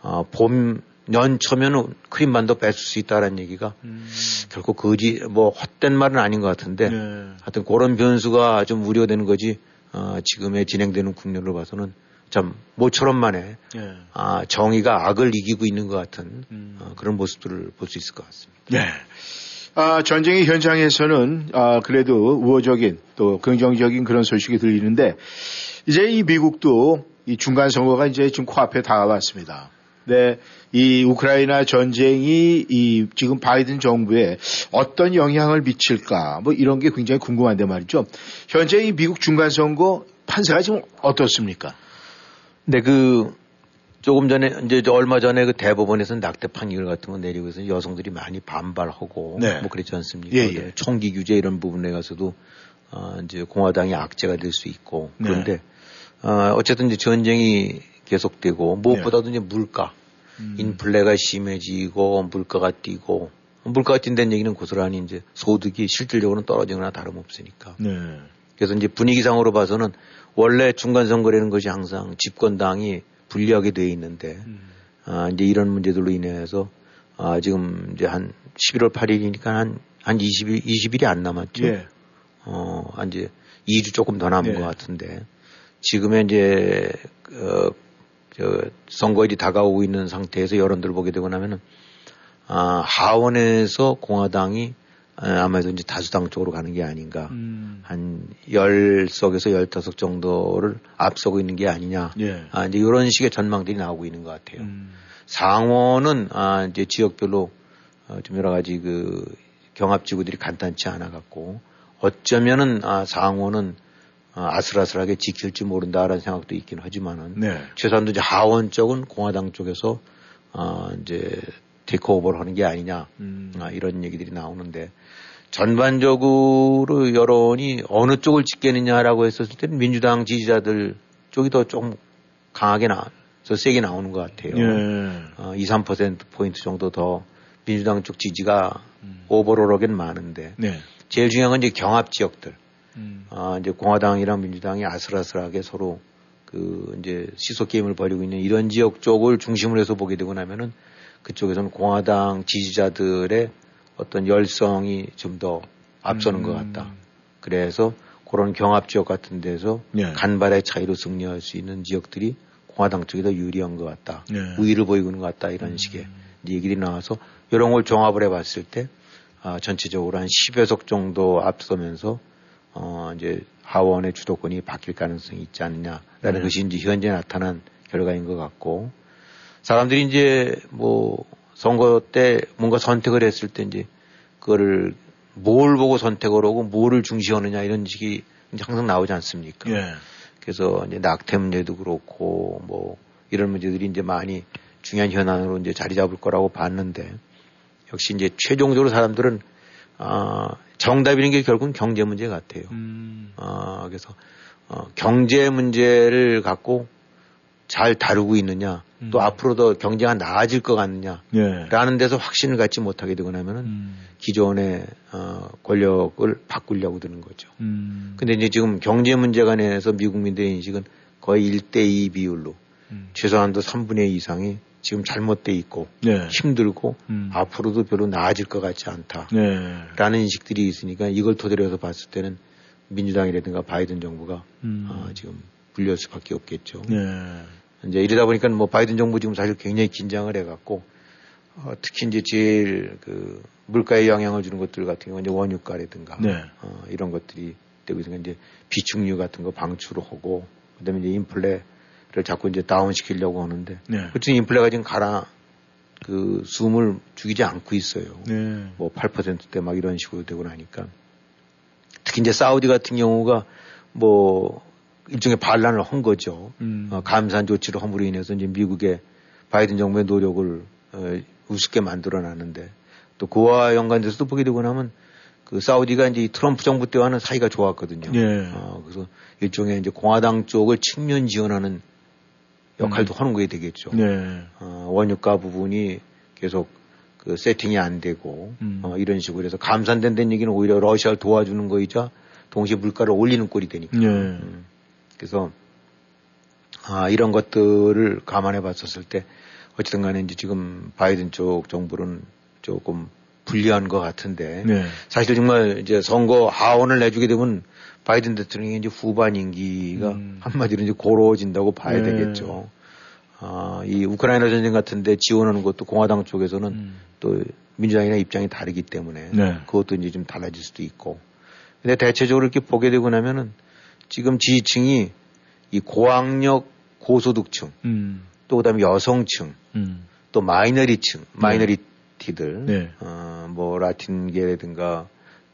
어, 봄 연초면 크림반도 뺏을 수 있다라는 얘기가 음. 결코 거지 뭐 헛된 말은 아닌 것 같은데, 네. 하여튼 그런 변수가 좀 우려되는 거지. 어, 지금의 진행되는 국면으로 봐서는 참 모처럼 만에 네. 아, 정의가 악을 이기고 있는 것 같은 음. 어, 그런 모습들을 볼 수 있을 것 같습니다. 네. 아, 전쟁의 현장에서는, 아, 그래도 우호적인 또 긍정적인 그런 소식이 들리는데, 이제 이 미국도 이 중간 선거가 이제 지금 코앞에 다가왔습니다. 네, 이 우크라이나 전쟁이 이 지금 바이든 정부에 어떤 영향을 미칠까, 뭐 이런 게 굉장히 궁금한데 말이죠. 현재 이 미국 중간 선거 판세가 지금 어떻습니까? 네, 그, 조금 전에 이제 얼마 전에 그 대법원에서는 낙태 판결 같은 거 내리고 해서 여성들이 많이 반발하고 네. 뭐 그랬지 않습니까? 예, 예. 총기 규제 이런 부분에 가서도 어 이제 공화당이 악재가 될 수 있고 그런데 네. 어 어쨌든 이제 전쟁이 계속되고 무엇보다도 이제 물가 음. 인플레가 심해지고 물가가 뛰고 물가가 뛴다는 얘기는 고스란히 이제 소득이 실질적으로는 떨어지거나 다름없으니까. 네. 그래서 이제 분위기상으로 봐서는 원래 중간 선거라는 것이 항상 집권당이 불리하게 돼 있는데, 음. 아, 이제 이런 문제들로 인해서, 아, 지금 이제 한 십일월 팔일이니까 한, 한 이십 일, 이십 일이 안 남았죠. 예. 어, 한 이제 이 주 조금 더 남은 예. 것 같은데, 지금의 이제, 어, 저, 선거일이 다가오고 있는 상태에서 여론들을 보게 되고 나면은, 아, 하원에서 공화당이 아마도 이제 다수당 쪽으로 가는 게 아닌가. 음. 한 십 석에서 십오 석 정도를 앞서고 있는 게 아니냐. 예. 아, 이제 이런 식의 전망들이 나오고 있는 것 같아요. 음. 상원은, 아, 이제 지역별로 어, 좀 여러 가지 그 경합지구들이 간단치 않아 갖고 어쩌면은, 아, 상원은 아슬아슬하게 지킬지 모른다라는 생각도 있긴 하지만은. 네. 최소한도 이제 하원 쪽은 공화당 쪽에서, 어, 이제 테이크오버를 하는 게 아니냐. 음. 아, 이런 얘기들이 나오는데 전반적으로 여론이 어느 쪽을 찍겠느냐라고 했었을 때는 민주당 지지자들 쪽이 더 좀 강하게 나, 더 세게 나오는 것 같아요. 예. 어, 이, 삼 퍼센트 포인트 정도 더 민주당 쪽 지지가 음. 오버롤하긴 많은데. 네. 제일 중요한 건 이제 경합 지역들. 음. 아, 이제 공화당이랑 민주당이 아슬아슬하게 서로 그 이제 시속 게임을 벌이고 있는 이런 지역 쪽을 중심으로 해서 보게 되고 나면은 그쪽에서는 공화당 지지자들의 어떤 열성이 좀 더 앞서는 음. 것 같다. 그래서 그런 경합 지역 같은 데서 예. 간발의 차이로 승리할 수 있는 지역들이 공화당 쪽이 더 유리한 것 같다. 예. 우위를 보이고 있는 것 같다. 이런 음. 식의 얘기들이 나와서 이런 걸 종합을 해봤을 때 아, 전체적으로 한 십여 석 정도 앞서면서 어, 이제 하원의 주도권이 바뀔 가능성이 있지 않느냐라는 네. 것이 이제 현재 나타난 결과인 것 같고 사람들이 이제 뭐 선거 때 뭔가 선택을 했을 때 이제 그거를 뭘 보고 선택을 하고 뭐를 중시하느냐 이런 식이 항상 나오지 않습니까? 네. 그래서 이제 낙태 문제도 그렇고 뭐 이런 문제들이 이제 많이 중요한 현안으로 이제 자리 잡을 거라고 봤는데 역시 이제 최종적으로 사람들은 아, 정답이라는 게 결국은 경제 문제 같아요. 음. 아, 그래서 어, 경제 문제를 갖고 잘 다루고 있느냐, 음. 또 앞으로 더 경제가 나아질 것 같느냐라는 예. 데서 확신을 갖지 못하게 되고 나면은 음. 기존의 어, 권력을 바꾸려고 드는 거죠. 음. 근데 이제 지금 경제 문제가 내서 미국민들의 인식은 거의 일 대 이 비율로 음. 최소한도 삼분의 이 이상이 지금 잘못돼 있고 네. 힘들고 음. 앞으로도 별로 나아질 것 같지 않다라는 네. 인식들이 있으니까 이걸 토대로 해서 봤을 때는 민주당이라든가 바이든 정부가 음. 아, 지금 불리할 수밖에 없겠죠. 네. 이제 이러다 보니까 뭐 바이든 정부 지금 사실 굉장히 긴장을 해갖고 어, 특히 이제 제일 그 물가에 영향을 주는 것들 같은 경우는 이제 원유가라든가 네. 어, 이런 것들이 되고 있으니까 이제 비축유 같은 거 방출을 하고 그다음에 이제 인플레 를 자꾸 이제 다운 시키려고 하는데. 네. 그렇지 인플레가 지금 가라, 그, 숨을 죽이지 않고 있어요. 네. 뭐 팔 퍼센트대 막 이런 식으로 되고 나니까. 특히 이제 사우디 같은 경우가 뭐, 일종의 반란을 한 거죠. 음. 어, 감산 조치를 함으로 인해서 이제 미국의 바이든 정부의 노력을 어, 우습게 만들어 놨는데 또 그와 연관돼서도 보게 되고 나면 그 사우디가 이제 트럼프 정부 때와는 사이가 좋았거든요. 네. 어, 그래서 일종의 이제 공화당 쪽을 측면 지원하는 역할도 하는 게 되겠죠. 네. 어, 원유가 부분이 계속 그 세팅이 안 되고 음. 어, 이런 식으로 해서 감산된다는 얘기는 오히려 러시아를 도와주는 거이자 동시에 물가를 올리는 꼴이 되니까. 네. 음. 그래서 아, 이런 것들을 감안해 봤었을 때 어쨌든 간에 이제 지금 바이든 쪽 정부는 조금 불리한 것 같은데 네. 사실 정말 이제 선거 하원을 내주게 되면 바이든 대통령이 이제 후반 임기가 음. 한마디로 이제 고로워진다고 봐야 네. 되겠죠. 아, 이 우크라이나 전쟁 같은데 지원하는 것도 공화당 쪽에서는 음. 또 민주당이랑 입장이 다르기 때문에 네. 그것도 이제 좀 달라질 수도 있고. 근데 대체적으로 이렇게 보게 되고 나면은 지금 지지층이 이 고학력 고소득층 음. 또 그다음에 여성층 음. 또 마이너리층 마이너리티들 네. 어, 뭐 라틴계라든가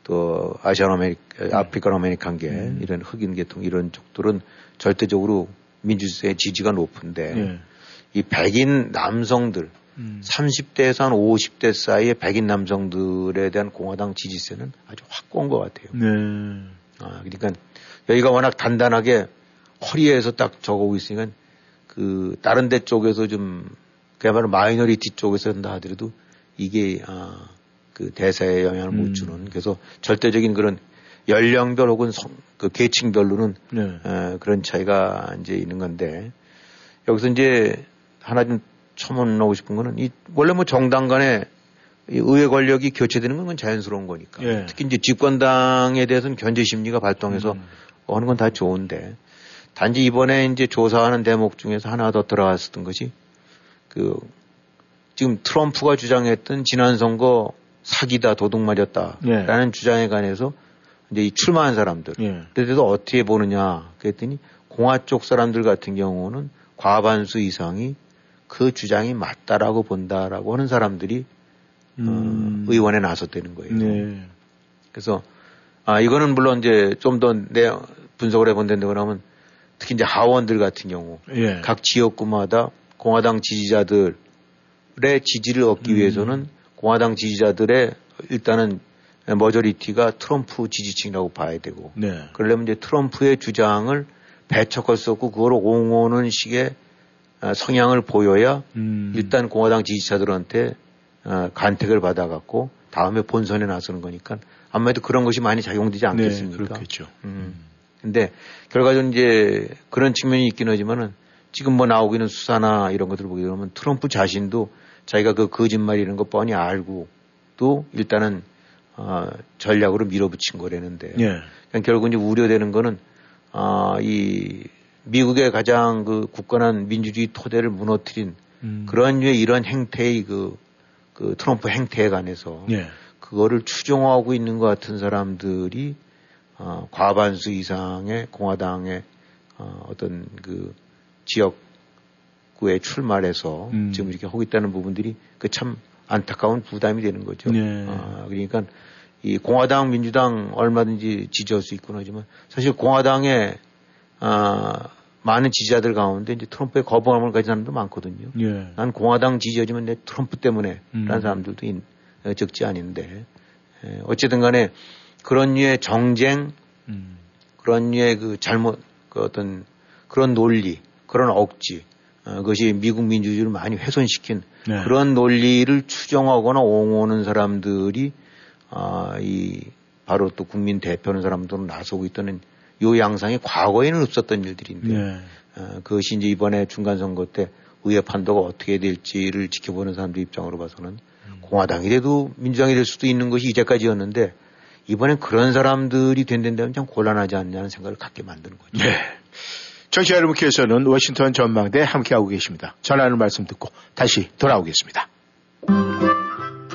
또 아시안 아메리 아프리칸 아메리칸계 음. 이런 흑인 계통 이런 쪽들은 절대적으로 민주주의의 지지가 높은데 네. 이 백인 남성들 음. 삼십 대에서 한 오십 대 사이의 백인 남성들에 대한 공화당 지지세는 아주 확고한 것 같아요. 네. 아 그러니까 여기가 워낙 단단하게 허리에서 딱 적어오고 있으니까 그 다른 데 쪽에서 좀 그야말로 마이너리티 쪽에서 한다 하더라도 이게 아 그 대세에 영향을 음. 못 주는 그래서 절대적인 그런 연령별 혹은 성, 그 계층별로는 네. 어, 그런 차이가 이제 있는 건데 여기서 이제 하나 좀 첨언하고 싶은 거는 이 원래 뭐 정당 간에 이 의회 권력이 교체되는 건 자연스러운 거니까 네. 특히 이제 집권당에 대해서는 견제 심리가 발동해서 음. 하는 건 다 좋은데 단지 이번에 이제 조사하는 대목 중에서 하나 더 들어갔었던 것이 그 지금 트럼프가 주장했던 지난 선거 사기다, 도둑말이었다라는 예. 주장에 관해서 이제 이 출마한 사람들. 예. 그래서 어떻게 보느냐 그랬더니 공화 쪽 사람들 같은 경우는 과반수 이상이 그 주장이 맞다라고 본다라고 하는 사람들이 음. 어, 의원에 나섰다는 거예요. 네. 그래서 아 이거는 물론 이제 좀 더 내 분석을 해본 데는 그러면 특히 이제 하원들 같은 경우 예. 각 지역구마다 공화당 지지자들의 지지를 얻기 음. 위해서는 공화당 지지자들의 일단은 머저리티가 트럼프 지지층이라고 봐야 되고 네. 그러려면 이제 트럼프의 주장을 배척할 수 없고 그걸 옹호하는 식의 성향을 보여야 음. 일단 공화당 지지자들한테 간택을 받아갖고 다음에 본선에 나서는 거니까 아무래도 그런 것이 많이 작용되지 않겠습니까? 네, 그렇겠죠. 음. 근데 결과적으로 이제 그런 측면이 있긴 하지만은 지금 뭐 나오고 있는 수사나 이런 것들을 보게 되면 트럼프 자신도 자기가 그 거짓말 이런 거 뻔히 알고 또 일단은 어, 전략으로 밀어붙인 거라는데 예. 그러니까 결국 이제 우려되는 거는 어, 이 미국의 가장 그 굳건한 민주주의 토대를 무너뜨린 음. 그런 류의 이런 행태의 그, 그 트럼프 행태에 관해서 예. 그거를 추종하고 있는 것 같은 사람들이 어, 과반수 이상의 공화당의 어, 어떤 그 지역구에 출마해서 음. 지금 이렇게 하고 있다는 부분들이 그 참 안타까운 부담이 되는 거죠. 네. 아, 그러니까 이 공화당, 민주당 얼마든지 지지할 수 있긴 하지만 사실 공화당의 아, 많은 지지자들 가운데 이제 트럼프의 거부감을 가진 사람도 많거든요. 네. 난 공화당 지지하지만 내 트럼프 때문에 음. 라는 사람들도 인, 적지 않은데 에, 어쨌든 간에 그런 류의 정쟁, 음. 그런 류의 그 잘못, 그 어떤 그런 논리, 그런 억지, 어, 그것이 미국 민주주의를 많이 훼손시킨 네. 그런 논리를 추종하거나 옹호하는 사람들이 아, 이 바로 또 국민 대표하는 사람들은 나서고 있다는 요 양상이 과거에는 없었던 일들인데 네. 어, 그것이 이제 이번에 중간 선거 때 의회 판도가 어떻게 될지를 지켜보는 사람들 입장으로 봐서는 음. 공화당이 돼도 민주당이 될 수도 있는 것이 이제까지였는데. 이번엔 그런 사람들이 된다면 참 곤란하지 않냐는 생각을 갖게 만드는 거죠. 네. 청취자 여러분께서는 워싱턴 전망대에 함께하고 계십니다. 전하는 말씀 듣고 다시 돌아오겠습니다.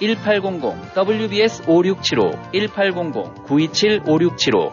일팔공공 더블유 비 에스 오육칠오 일팔공공 구이칠 오육칠오.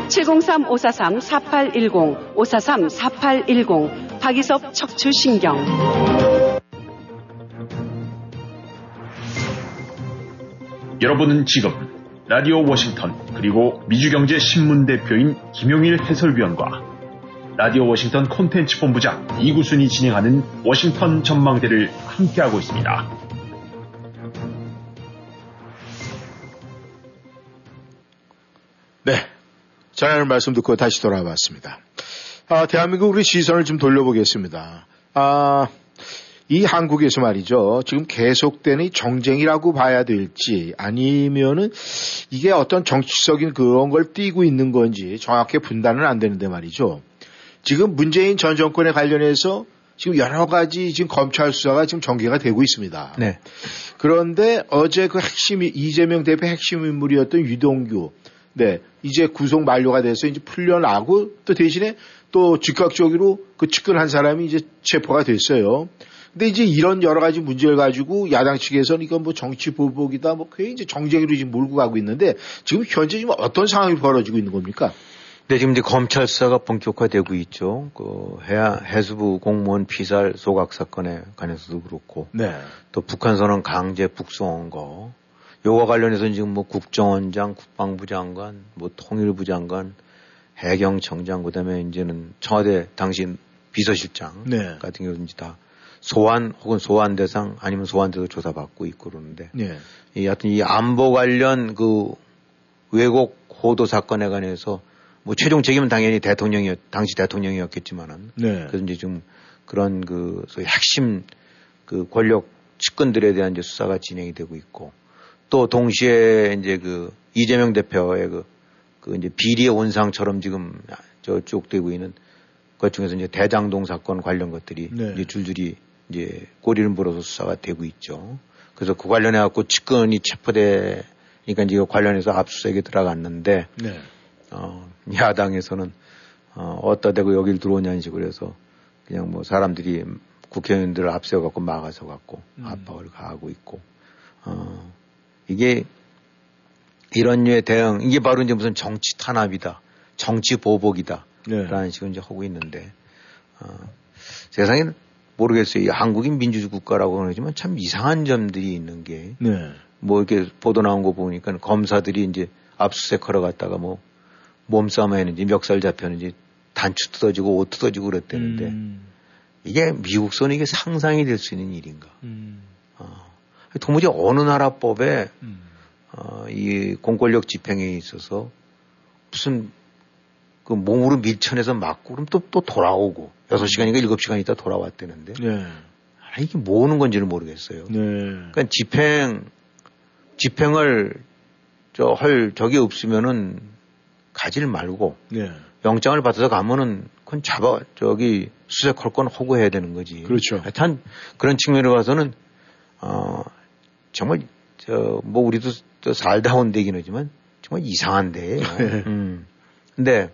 칠공삼 오사삼 사팔일공 오사삼 사팔일공 박이섭 척추신경. 여러분은 지금 라디오 워싱턴 그리고 미주경제신문대표인 김용일 해설위원과 라디오 워싱턴 콘텐츠 본부장 이구순이 진행하는 워싱턴 전망대를 함께하고 있습니다. 잘 말씀 듣고 다시 돌아왔습니다. 아, 대한민국 우리 시선을 좀 돌려보겠습니다. 아, 이 한국에서 말이죠. 지금 계속되는 정쟁이라고 봐야 될지 아니면은 이게 어떤 정치적인 그런 걸 띄고 있는 건지 정확히 분단은 안 되는데 말이죠. 지금 문재인 전 정권에 관련해서 지금 여러 가지 지금 검찰 수사가 지금 전개가 되고 있습니다. 네. 그런데 어제 그 핵심, 이재명 대표 핵심 인물이었던 유동규. 네. 이제 구속 만료가 돼서 이제 풀려나고 또 대신에 또 즉각적으로 그 측근한 사람이 이제 체포가 됐어요. 근데 이제 이런 여러 가지 문제를 가지고 야당 측에서는 이건 뭐 정치 보복이다 뭐 그게 이제 정쟁으로 지금 몰고 가고 있는데 지금 현재 지금 어떤 상황이 벌어지고 있는 겁니까? 네, 지금 이제 검찰 수사가 본격화되고 있죠. 그 해야 해수부 공무원 피살 소각 사건에 관해서도 그렇고, 네. 또 북한 선언 강제 북송한 거, 요와 관련해서는 지금 뭐 국정원장, 국방부 장관, 뭐 통일부 장관, 해경청장, 그다음에 이제는 청와대 당시 비서실장 네. 같은 경우는 다 소환 혹은 소환 대상 아니면 소환 대상 조사받고 있고 그러는데, 네. 이 하여튼 이 안보 관련 그 왜곡 호도 사건에 관해서. 뭐 최종 책임은 당연히 대통령이 당시 대통령이었겠지만은 네. 그래서 이제 좀 그런 그 소위 핵심 그 권력 측근들에 대한 이제 수사가 진행이 되고 있고 또 동시에 이제 그 이재명 대표의 그, 그 이제 비리의 온상처럼 지금 저쪽 되고 있는 것 중에서 이제 대장동 사건 관련 것들이 네. 이제 줄줄이 이제 꼬리를 물어서 수사가 되고 있죠. 그래서 그 관련해 갖고 측근이 체포되니까 이제 관련해서 압수수색에 들어갔는데. 네. 어, 야당에서는, 어, 어디다 대고 여길 들어오냐는 식으로 해서 그냥 뭐 사람들이 국회의원들을 앞세워갖고 막아서갖고 음. 압박을 가하고 있고, 어, 이게 이런 류의 대응, 이게 바로 이제 무슨 정치 탄압이다, 정치 보복이다, 네. 라는 식으로 이제 하고 있는데, 어, 세상에 모르겠어요. 이 한국이 민주주의 국가라고 그러지만 참 이상한 점들이 있는 게, 네. 뭐 이렇게 보도 나온 거 보니까 검사들이 이제 압수수색하러 갔다가 뭐 몸싸움 했는지 멱살 잡혔는지 단추 뜯어지고 옷 뜯어지고 그랬다는데 음. 이게 미국서는 이게 상상이 될 수 있는 일인가. 음. 어, 도무지 어느 나라 법에 음. 어, 이 공권력 집행에 있어서 무슨 그 몸으로 밀쳐내서 맞고 그럼 또, 또 돌아오고 여섯 시간인가 일곱 시간 있다 돌아왔다는데 네. 아, 이게 뭐 하는 건지는 모르겠어요. 네. 그러니까 집행, 집행을 저 할 적이 없으면은 가질 말고 네. 영장을 받아서 가면은 그건 잡아 저기 수색할 건 하고 해야 되는 거지. 그렇죠. 하여튼 그런 측면으로 봐서는 어 정말 저 뭐 우리도 저 살다 온 데긴 하지만 정말 이상한데. 음. 근데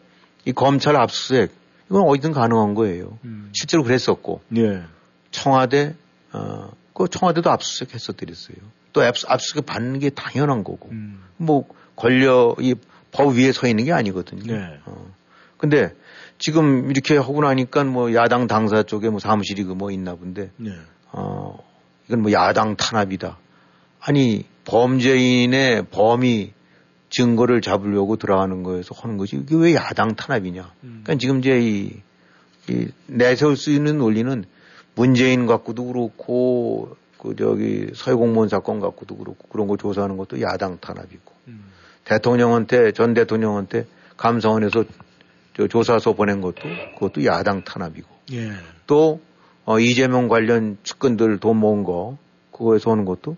이 검찰 압수수색 이건 어디든 가능한 거예요. 음. 실제로 그랬었고 네. 청와대 어 그 청와대도 압수수색 했었더랬어요. 또 압수수색 받는 게 당연한 거고 음. 뭐 권력이 법 위에 서 있는 게 아니거든요. 네. 어. 근데 지금 이렇게 하고 나니까 뭐 야당 당사 쪽에 뭐 사무실이 그 뭐 있나 본데, 네. 어, 이건 뭐 야당 탄압이다. 아니, 범죄인의 범위 증거를 잡으려고 들어가는 거에서 하는 거지. 이게 왜 야당 탄압이냐. 음. 그러니까 지금 이제 이, 이 내세울 수 있는 논리는 문재인 갖고도 그렇고, 그 저기 서해공무원 사건 갖고도 그렇고 그런 거 조사하는 것도 야당 탄압이고. 음. 대통령한테 전 대통령한테 감사원에서 저 조사서 보낸 것도 그것도 야당 탄압이고 예. 또 어, 이재명 관련 측근들 돈 모은 거 그거에서 오는 것도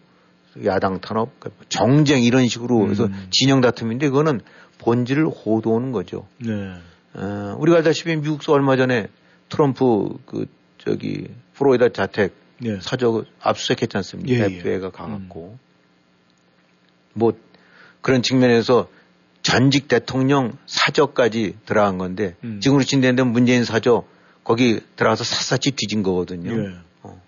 야당 탄압 정쟁 이런 식으로 해서 음. 진영 다툼인데 그거는 본질을 호도하는 거죠. 네. 어, 우리가 알다시피 미국서 얼마 전에 트럼프 그 저기 플로리다 자택 예. 사저 압수수색했지 않습니까? 에프비아이가 가갖고 음. 뭐. 그런 측면에서 전직 대통령 사저까지 들어간 건데 음. 지금으로 친대는 문재인 사저 거기 들어가서 샅샅이 뒤진 거거든요. 예. 어.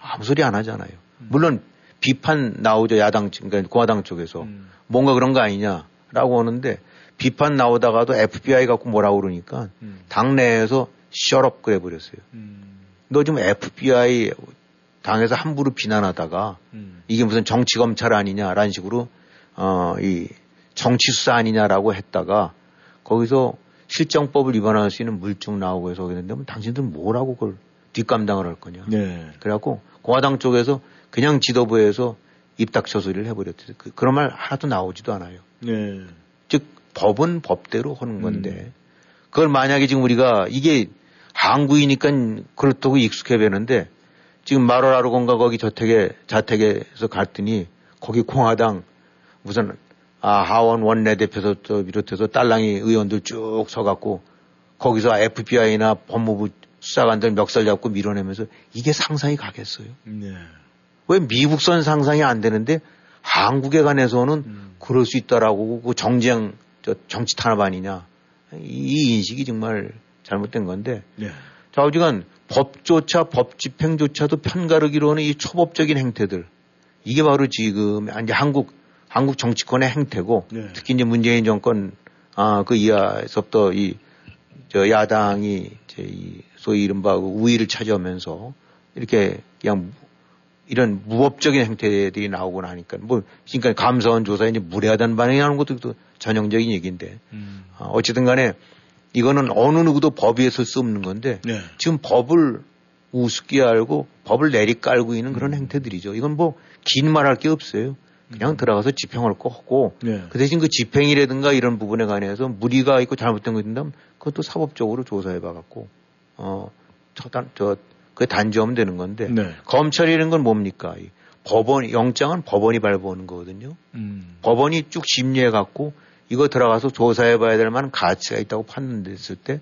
아무 소리 안 하잖아요. 음. 물론 비판 나오죠. 야당 그러니까 공화당 쪽에서 음. 뭔가 그런 거 아니냐라고 하는데 비판 나오다가도 에프비아이 갖고 뭐라고 그러니까 음. 당내에서 셧업 그래 버렸어요. 음. 너 지금 에프비아이 당에서 함부로 비난하다가 음. 이게 무슨 정치 검찰 아니냐라는 식으로. 어, 이 정치 수사 아니냐라고 했다가 거기서 실정법을 위반할 수 있는 물증 나오고 해서 그랬는데 당신들 뭐라고 그걸 뒷감당을 할 거냐. 네. 그래갖고 공화당 쪽에서 그냥 지도부에서 입닥쳐 소리를 해버렸대요. 그, 그런 말 하나도 나오지도 않아요. 네. 즉 법은 법대로 하는 건데 음. 그걸 만약에 지금 우리가 이게 한국이니까 그렇다고 익숙해 되는데 지금 마로라로건가 거기 저택에 자택에서 갔더니 거기 공화당 무슨 아, 하원 원내대표도 비롯해서 딸랑이 의원들 쭉 서갖고 거기서 에프비아이나 법무부 수사관들 멱살 잡고 밀어내면서 이게 상상이 가겠어요. 네. 왜 미국선 상상이 안 되는데 한국에 관해서는 음. 그럴 수 있다라고 그 정쟁, 저 정치 탄압 아니냐. 이 인식이 정말 잘못된 건데. 네. 좌우지간 법조차 법 집행조차도 편가르기로 하는 이 초법적인 행태들. 이게 바로 지금 이제 한국, 한국 정치권의 행태고 네. 특히 이제 문재인 정권, 아, 그 이하에서부터 이, 저 야당이 이제 이 소위 이른바 우위를 차지하면서 이렇게 그냥 이런 무법적인 행태들이 나오고 나니까 뭐, 그러니까 감사원 조사에 이제 무례하다는 반응이 하는 것도 또 전형적인 얘기인데 음. 아, 어쨌든 간에 이거는 어느 누구도 법 위에서 쓰는 건데 네. 지금 법을 우습게 알고 법을 내리깔고 있는 그런 행태들이죠. 이건 뭐 긴 말할 게 없어요. 그냥 음. 들어가서 집행할 거 하고 네. 그 대신 그 집행이라든가 이런 부분에 관해서 무리가 있고 잘못된 거 있다면 그것도 사법적으로 조사해 봐갖고 어, 저, 저, 그게 단죄하면 되는 건데 네. 검찰이라는 건 뭡니까? 이 법원 영장은 법원이 발부하는 거거든요. 음. 법원이 쭉 심리해 갖고 이거 들어가서 조사해 봐야 될 만한 가치가 있다고 판단됐을 때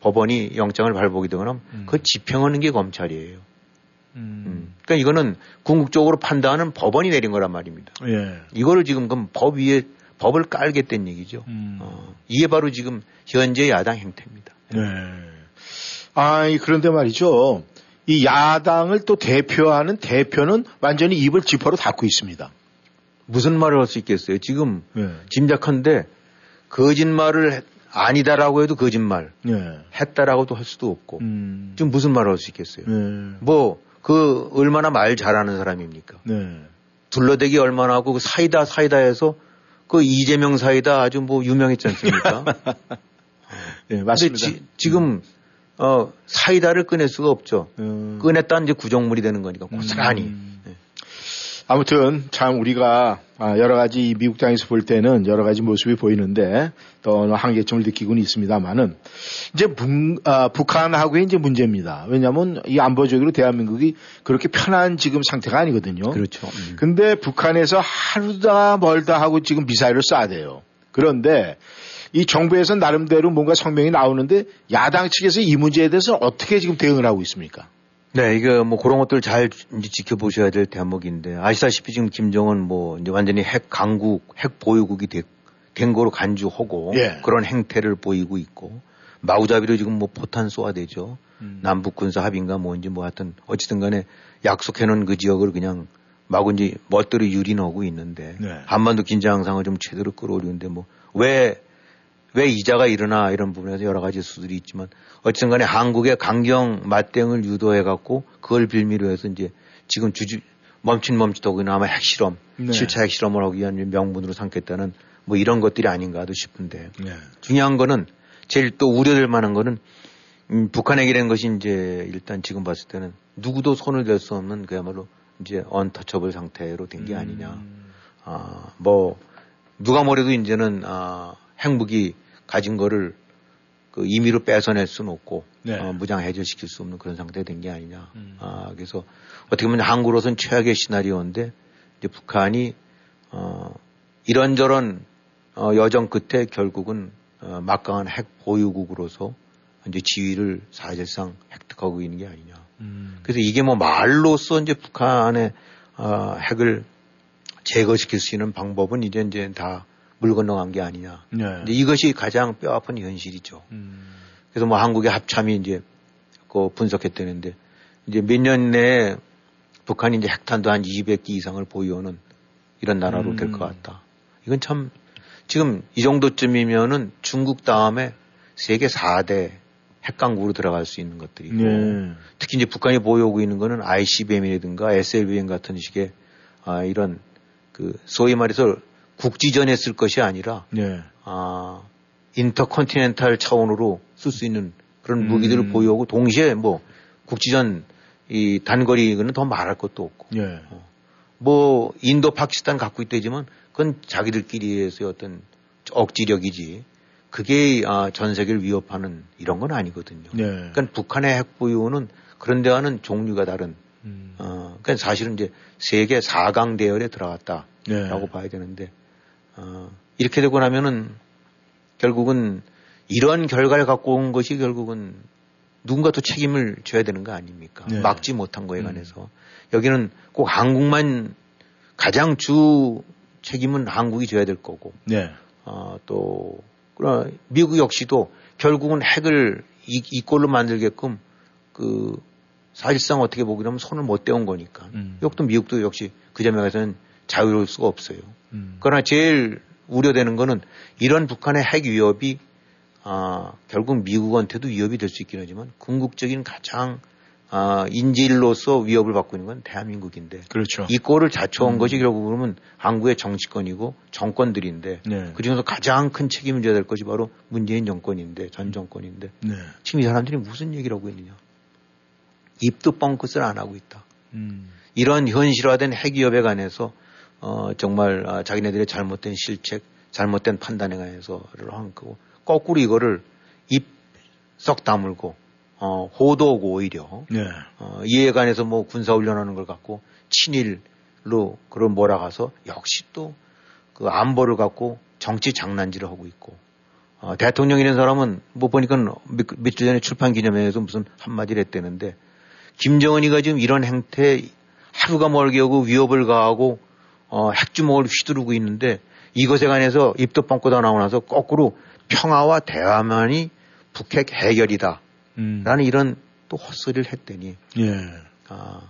법원이 영장을 발부하게 되거나 음. 그걸 집행하는 게 검찰이에요. 음. 음. 그러니까 이거는 궁극적으로 판단은 법원이 내린 거란 말입니다. 예. 이거를 지금 그럼 법 위에 법을 깔겠다는 얘기죠. 음. 어, 이게 바로 지금 현재 야당 행태입니다. 네. 아, 그런데 말이죠. 이 야당을 또 대표하는 대표는 완전히 입을 지퍼로 닫고 있습니다. 무슨 말을 할 수 있겠어요? 지금 네. 짐작한데 거짓말을 아니다라고 해도 거짓말, 네. 했다라고도 할 수도 없고 음. 지금 무슨 말을 할 수 있겠어요? 네. 뭐 그 얼마나 말 잘하는 사람입니까? 네. 둘러대기 얼마나 하고 그 사이다 사이다 해서 그 이재명 사이다 아주 뭐 유명했지 않습니까? 네, 맞습니다. 근데 지, 지금 음. 어, 사이다를 꺼낼 수가 없죠. 음. 꺼냈다 이제 구정물이 되는 거니까 고스란히. 음. 네. 아무튼 참 우리가 여러 가지 미국 땅에서 볼 때는 여러 가지 모습이 보이는데 또 어느 한계점을 느끼고는 있습니다만은 이제 문, 아, 북한하고의 이제 문제입니다. 왜냐하면 이 안보적으로 대한민국이 그렇게 편한 지금 상태가 아니거든요. 그렇죠. 음. 근데 북한에서 하루다 멀다 하고 지금 미사일을 쏴대요. 그런데 이 정부에서 나름대로 뭔가 성명이 나오는데 야당 측에서 이 문제에 대해서 어떻게 지금 대응을 하고 있습니까? 네, 이거 뭐 그런 것들 잘 지켜보셔야 될 대목인데 아시다시피 지금 김정은 뭐 이제 완전히 핵 강국, 핵 보유국이 되, 된 거로 간주하고 예. 그런 행태를 보이고 있고 마구잡이로 지금 뭐 포탄 쏘아대죠. 음. 남북 군사 합의인가 뭔지 뭐 하여튼 어쨌든 간에 약속해놓은 그 지역을 그냥 마구 이제 멋대로 유린하고 있는데 네. 한반도 긴장 상을 좀 제대로 끌어오려는데 뭐 왜 왜 이자가 일어나 이런 부분에서 여러 가지 수들이 있지만 어쨌든 간에 한국의 강경 맞대응을 유도해 갖고 그걸 빌미로 해서 이제 지금 주주 멈칫멈칫하고 있는 아마 핵실험, 네. 칠 차 핵실험을 하기 위한 명분으로 삼겠다는 뭐 이런 것들이 아닌가도 싶은데 네. 중요한 거는 제일 또 우려될 만한 거는 음, 북한에게라는 것이 이제 일단 지금 봤을 때는 누구도 손을 댈 수 없는 그야말로 이제 언터처블 상태로 된 게 아니냐. 음. 아, 뭐 누가 뭐래도 이제는 아, 핵무기 가진 거를 그 임의로 뺏어낼 수는 없고 네. 어, 무장 해제시킬 수 없는 그런 상태가 된 게 아니냐. 음. 아, 그래서 어떻게 보면 한국으로서는 최악의 시나리오인데 이제 북한이 어, 이런저런 어, 여정 끝에 결국은 어, 막강한 핵 보유국으로서 이제 지위를 사실상 획득하고 있는 게 아니냐. 음. 그래서 이게 뭐 말로써 이제 북한의 어, 핵을 제거시킬 수 있는 방법은 이제 이제 다 물 건너간 게 아니냐. 네. 근데 이것이 가장 뼈아픈 현실이죠. 음. 그래서 뭐 한국의 합참이 이제 그 분석했다는데 이제 몇 년 내에 북한이 이제 핵탄두 한 이백 기 이상을 보유하는 이런 나라로 음. 될 것 같다. 이건 참 지금 이 정도쯤이면은 중국 다음에 세계 사 대 핵강국으로 들어갈 수 있는 것들이고 네. 특히 이제 북한이 보유하고 있는 거는 아이씨비엠이라든가 에스엘비엠 같은 식의 아, 이런 그 소위 말해서 국지전에 쓸 것이 아니라 네. 아, 인터컨티넨탈 차원으로 쓸 수 있는 그런 음. 무기들을 보유하고 동시에 뭐 국지전 이 단거리 이거는 더 말할 것도 없고 네. 어. 뭐 인도 파키스탄 갖고 있다지만 그건 자기들끼리에서 어떤 억지력이지 그게 아, 전 세계를 위협하는 이런 건 아니거든요. 네. 그러니까 북한의 핵 보유는 그런 데와는 종류가 다른. 음. 어, 그러니까 사실은 이제 세계 사 강 대열에 들어갔다라고 네. 봐야 되는데 어, 이렇게 되고 나면은 결국은 이런 결과를 갖고 온 것이 결국은 누군가 또 책임을 져야 되는 거 아닙니까? 네. 막지 못한 거에 관해서. 음. 여기는 꼭 한국만 가장 주 책임은 한국이 져야 될 거고. 네. 어, 또, 미국 역시도 결국은 핵을 이, 이 꼴로 만들게끔 그 사실상 어떻게 보기로는 손을 못 대온 거니까. 음. 이것도 미국도 역시 그 점에 대해서는 자유로울 수가 없어요. 음. 그러나 제일 우려되는 거는 이런 북한의 핵 위협이 아, 결국 미국한테도 위협이 될 수 있긴 하지만 궁극적인 가장 아, 인질로서 위협을 받고 있는 건 대한민국인데. 그렇죠. 이 꼴을 자초한 음. 것이 결국 그러면 한국의 정치권이고 정권들인데 네. 그중에서 가장 큰 책임을 져야 될 것이 바로 문재인 정권인데 전 정권인데 네. 지금 이 사람들이 무슨 얘기를 하고 있느냐. 입도 뻥끗을 안 하고 있다. 음. 이런 현실화된 핵 위협에 관해서 어, 정말 아, 자기네들의 잘못된 실책 잘못된 판단에 관해서를 한 거고 거꾸로 이거를 입 썩 다물고 어, 호도하고 오히려 네. 어, 이에 관해서 뭐 군사훈련하는 걸 갖고 친일로 그걸 몰아가서 역시 또 그 안보를 갖고 정치 장난질을 하고 있고 어, 대통령이라는 사람은 뭐 보니까 며칠 전에 출판기념회에서 무슨 한마디를 했다는데 김정은이가 지금 이런 행태 하루가 멀게 하고 위협을 가하고 어, 핵주먹을 휘두르고 있는데 이것에 관해서 입도 뻥끗 안 하고 나서 거꾸로 평화와 대화만이 북핵 해결이다. 음. 라는 이런 또 헛소리를 했더니. 예. 아,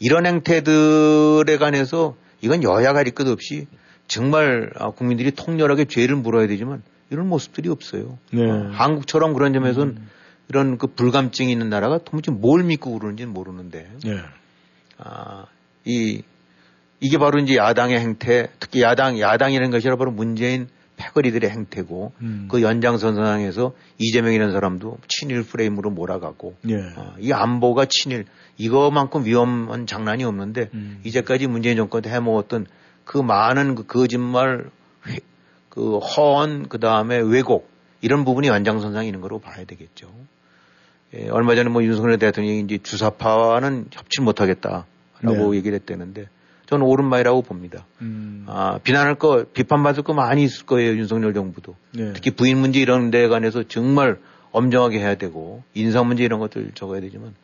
이런 행태들에 관해서 이건 여야 가릴 것 없이 정말 국민들이 통렬하게 죄를 물어야 되지만 이런 모습들이 없어요. 예. 아, 한국처럼 그런 점에서는 음. 이런 그 불감증이 있는 나라가 도무지 뭘 믿고 그러는지는 모르는데. 예. 아, 이, 이게 바로 이제 야당의 행태, 특히 야당, 야당이라는 것이 바로 문재인 패거리들의 행태고 음. 그 연장선상에서 이재명이라는 사람도 친일 프레임으로 몰아가고 예. 어, 이 안보가 친일 이거만큼 위험한 장난이 없는데 음. 이제까지 문재인 정권 때 해먹었던 그 많은 그 거짓말 회, 그 허언 그다음에 왜곡 이런 부분이 연장선상에 있는 거로 봐야 되겠죠. 예, 얼마 전에 뭐 윤석열 대통령이 이제 주사파와는 협치 못하겠다라고 네. 얘기를 했다는데 저는 옳은 말이라고 봅니다. 음. 아, 비난할 거, 비판받을 거 많이 있을 거예요, 윤석열 정부도. 네. 특히 부인 문제 이런 데에 관해서 정말 엄정하게 해야 되고, 인사 문제 이런 것들 적어야 되지만.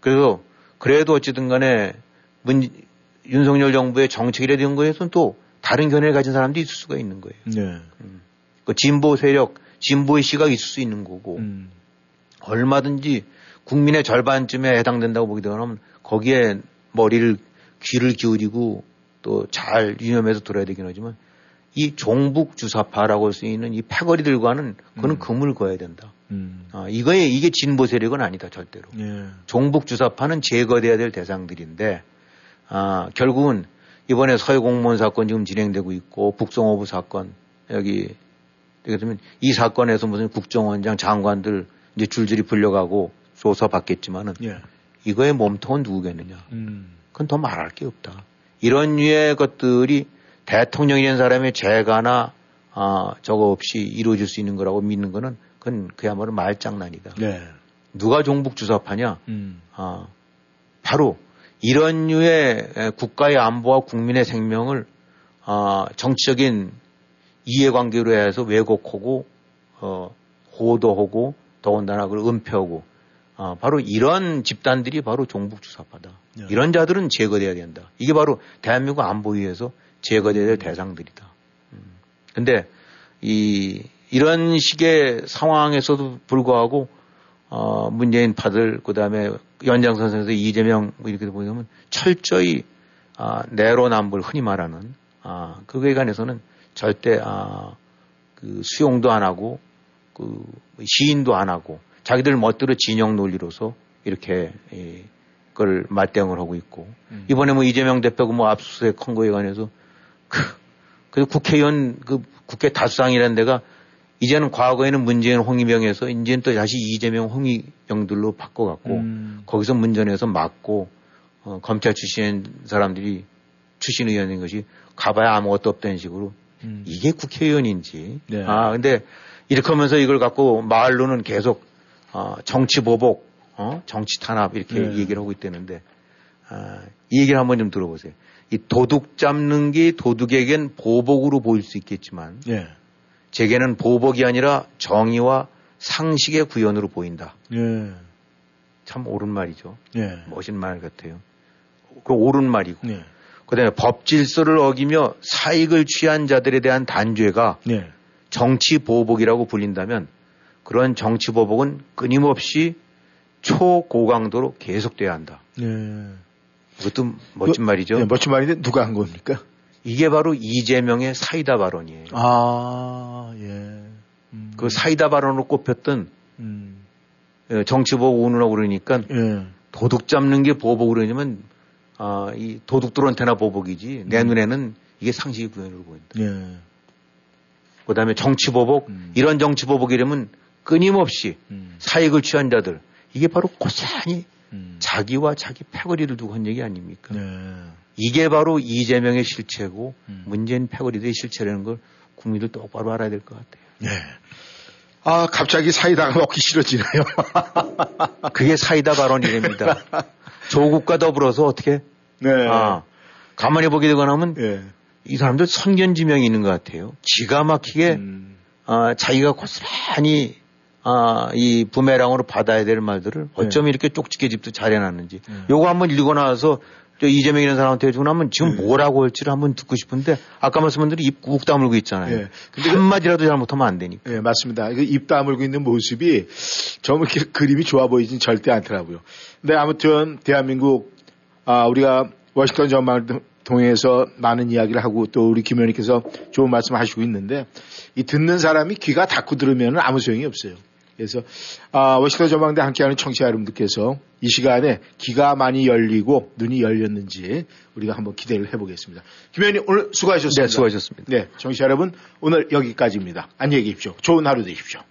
그래서, 그래도 어찌든 간에, 문, 윤석열 정부의 정책이라 된 거에선 또 다른 견해를 가진 사람도 있을 수가 있는 거예요. 네. 음. 그 진보 세력, 진보의 시각이 있을 수 있는 거고, 음. 얼마든지 국민의 절반쯤에 해당된다고 보게 되면 거기에 머리를 귀를 기울이고 또 잘 유념해서 들어야 되긴 하지만 이 종북 주사파라고 쓰이는 이 패거리들과는 그거는 음. 금을 거야 된다. 음. 아, 이거에 이게 진보 세력은 아니다 절대로. 예. 종북 주사파는 제거돼야 될 대상들인데 아, 결국은 이번에 서해 공무원 사건 지금 진행되고 있고 북송호부 사건 여기 되겠으면 이 사건에서 무슨 국정원장 장관들 이제 줄줄이 불려가고 조사받겠지만은 예. 이거의 몸통은 누구겠느냐. 음. 그건 더 말할 게 없다. 이런 류의 것들이 대통령이라는 사람의 재가나 어, 저거 없이 이루어질 수 있는 거라고 믿는 거는 그건 그야말로 말장난이다. 네. 누가 종북 주사파냐? 음. 어, 바로 이런 류의 국가의 안보와 국민의 생명을 어, 정치적인 이해관계로 해서 왜곡하고 어, 호도하고 더군다나 그걸 은폐하고 어, 바로 이런 집단들이 바로 종북주사파다. 네. 이런 자들은 제거돼야 된다. 이게 바로 대한민국 안보위에서 제거돼야 될 음. 대상들이다. 그런데 음. 이 이런 식의 상황에서도 불구하고 어, 문재인 파들 그다음에 연장선상에서 이재명 뭐 이렇게 보면 철저히 아, 내로남불 흔히 말하는 아, 그거에 관해서는 절대 아, 그 수용도 안 하고 그 시인도 안 하고. 자기들 멋대로 진영 논리로서 이렇게 그걸 맞대응을 하고 있고 음. 이번에 뭐 이재명 대표가 뭐 압수수색 한 거에 관해서 그, 그 국회의원 그 국회 다수당이라는 데가 이제는 과거에는 문재인 홍위병에서 이제는 또 다시 이재명 홍위병들로 바꿔갖고 음. 거기서 문전에서 맞고 어, 검찰 출신 사람들이 출신 의원인 것이 가봐야 아무것도 없다는 식으로 음. 이게 국회의원인지. 네. 아, 근데 이렇게 하면서 이걸 갖고 말로는 계속 어, 정치 보복, 어? 정치 탄압 이렇게 네. 얘기를 하고 있다는데 아, 이 얘기를 한번 좀 들어보세요. 이 도둑 잡는 게 도둑에겐 보복으로 보일 수 있겠지만 네. 제게는 보복이 아니라 정의와 상식의 구현으로 보인다. 네. 참 옳은 말이죠. 네. 멋진 말 같아요. 그럼 옳은 말이고. 네. 그다음에 법 질서를 어기며 사익을 취한 자들에 대한 단죄가 네. 정치 보복이라고 불린다면 그런 정치 보복은 끊임없이 초고강도로 계속돼야 한다. 네. 그것도 멋진 요, 말이죠. 네, 멋진 말인데 누가 한 겁니까? 이게 바로 이재명의 사이다 발언이에요. 아, 예. 음. 그 사이다 발언으로 꼽혔던 음. 정치 보복 운운하고 그러니까 예. 도둑 잡는 게 보복으로 그러냐면 아, 이 도둑들한테나 보복이지 내 음. 눈에는 이게 상식의 구현으로 보인다. 예. 그다음에 정치 보복 음. 이런 정치 보복이라면 끊임없이 음. 사익을 취한 자들 이게 바로 고스란히 음. 자기와 자기 패거리를 두고 한 얘기 아닙니까? 네. 이게 바로 이재명의 실체고 음. 문재인 패거리들의 실체라는 걸 국민들 똑바로 알아야 될 것 같아요. 네. 아 갑자기 사이다가 먹기 싫어지네요. 그게 사이다 발언이랍니다. 조국과 더불어서 어떻게? 네. 아, 가만히 보게 되거나 하면 네. 이 사람들 선견지명이 있는 것 같아요. 기가 막히게 음. 아, 자기가 고스란히 아, 이 부메랑으로 받아야 될 말들을 어쩜 네. 이렇게 쪽집게 집도 잘 해놨는지. 음. 요거 한번 읽고 나서 저 이재명이라는 사람한테 해주고 나면 지금 네. 뭐라고 할지를 한번 듣고 싶은데 아까 말씀한 대로 입 꾹 다물고 있잖아요. 네. 근데 한마디라도 잘못하면 안 되니까. 네, 맞습니다. 입 다물고 있는 모습이 저는 이렇게 그림이 좋아 보이진 절대 않더라고요. 근데 아무튼 대한민국 아, 우리가 워싱턴 전망을 통해서 많은 이야기를 하고 또 우리 김 의원님께서 좋은 말씀 하시고 있는데 이 듣는 사람이 귀가 닫고 들으면 아무 소용이 없어요. 그래서 아, 워싱턴 전망대 함께하는 청취자 여러분들께서 이 시간에 귀가 많이 열리고 눈이 열렸는지 우리가 한번 기대를 해보겠습니다. 김 의원님 오늘 수고하셨습니다. 네, 수고하셨습니다. 네, 청취자 여러분 오늘 여기까지입니다. 안녕히 계십시오. 좋은 하루 되십시오.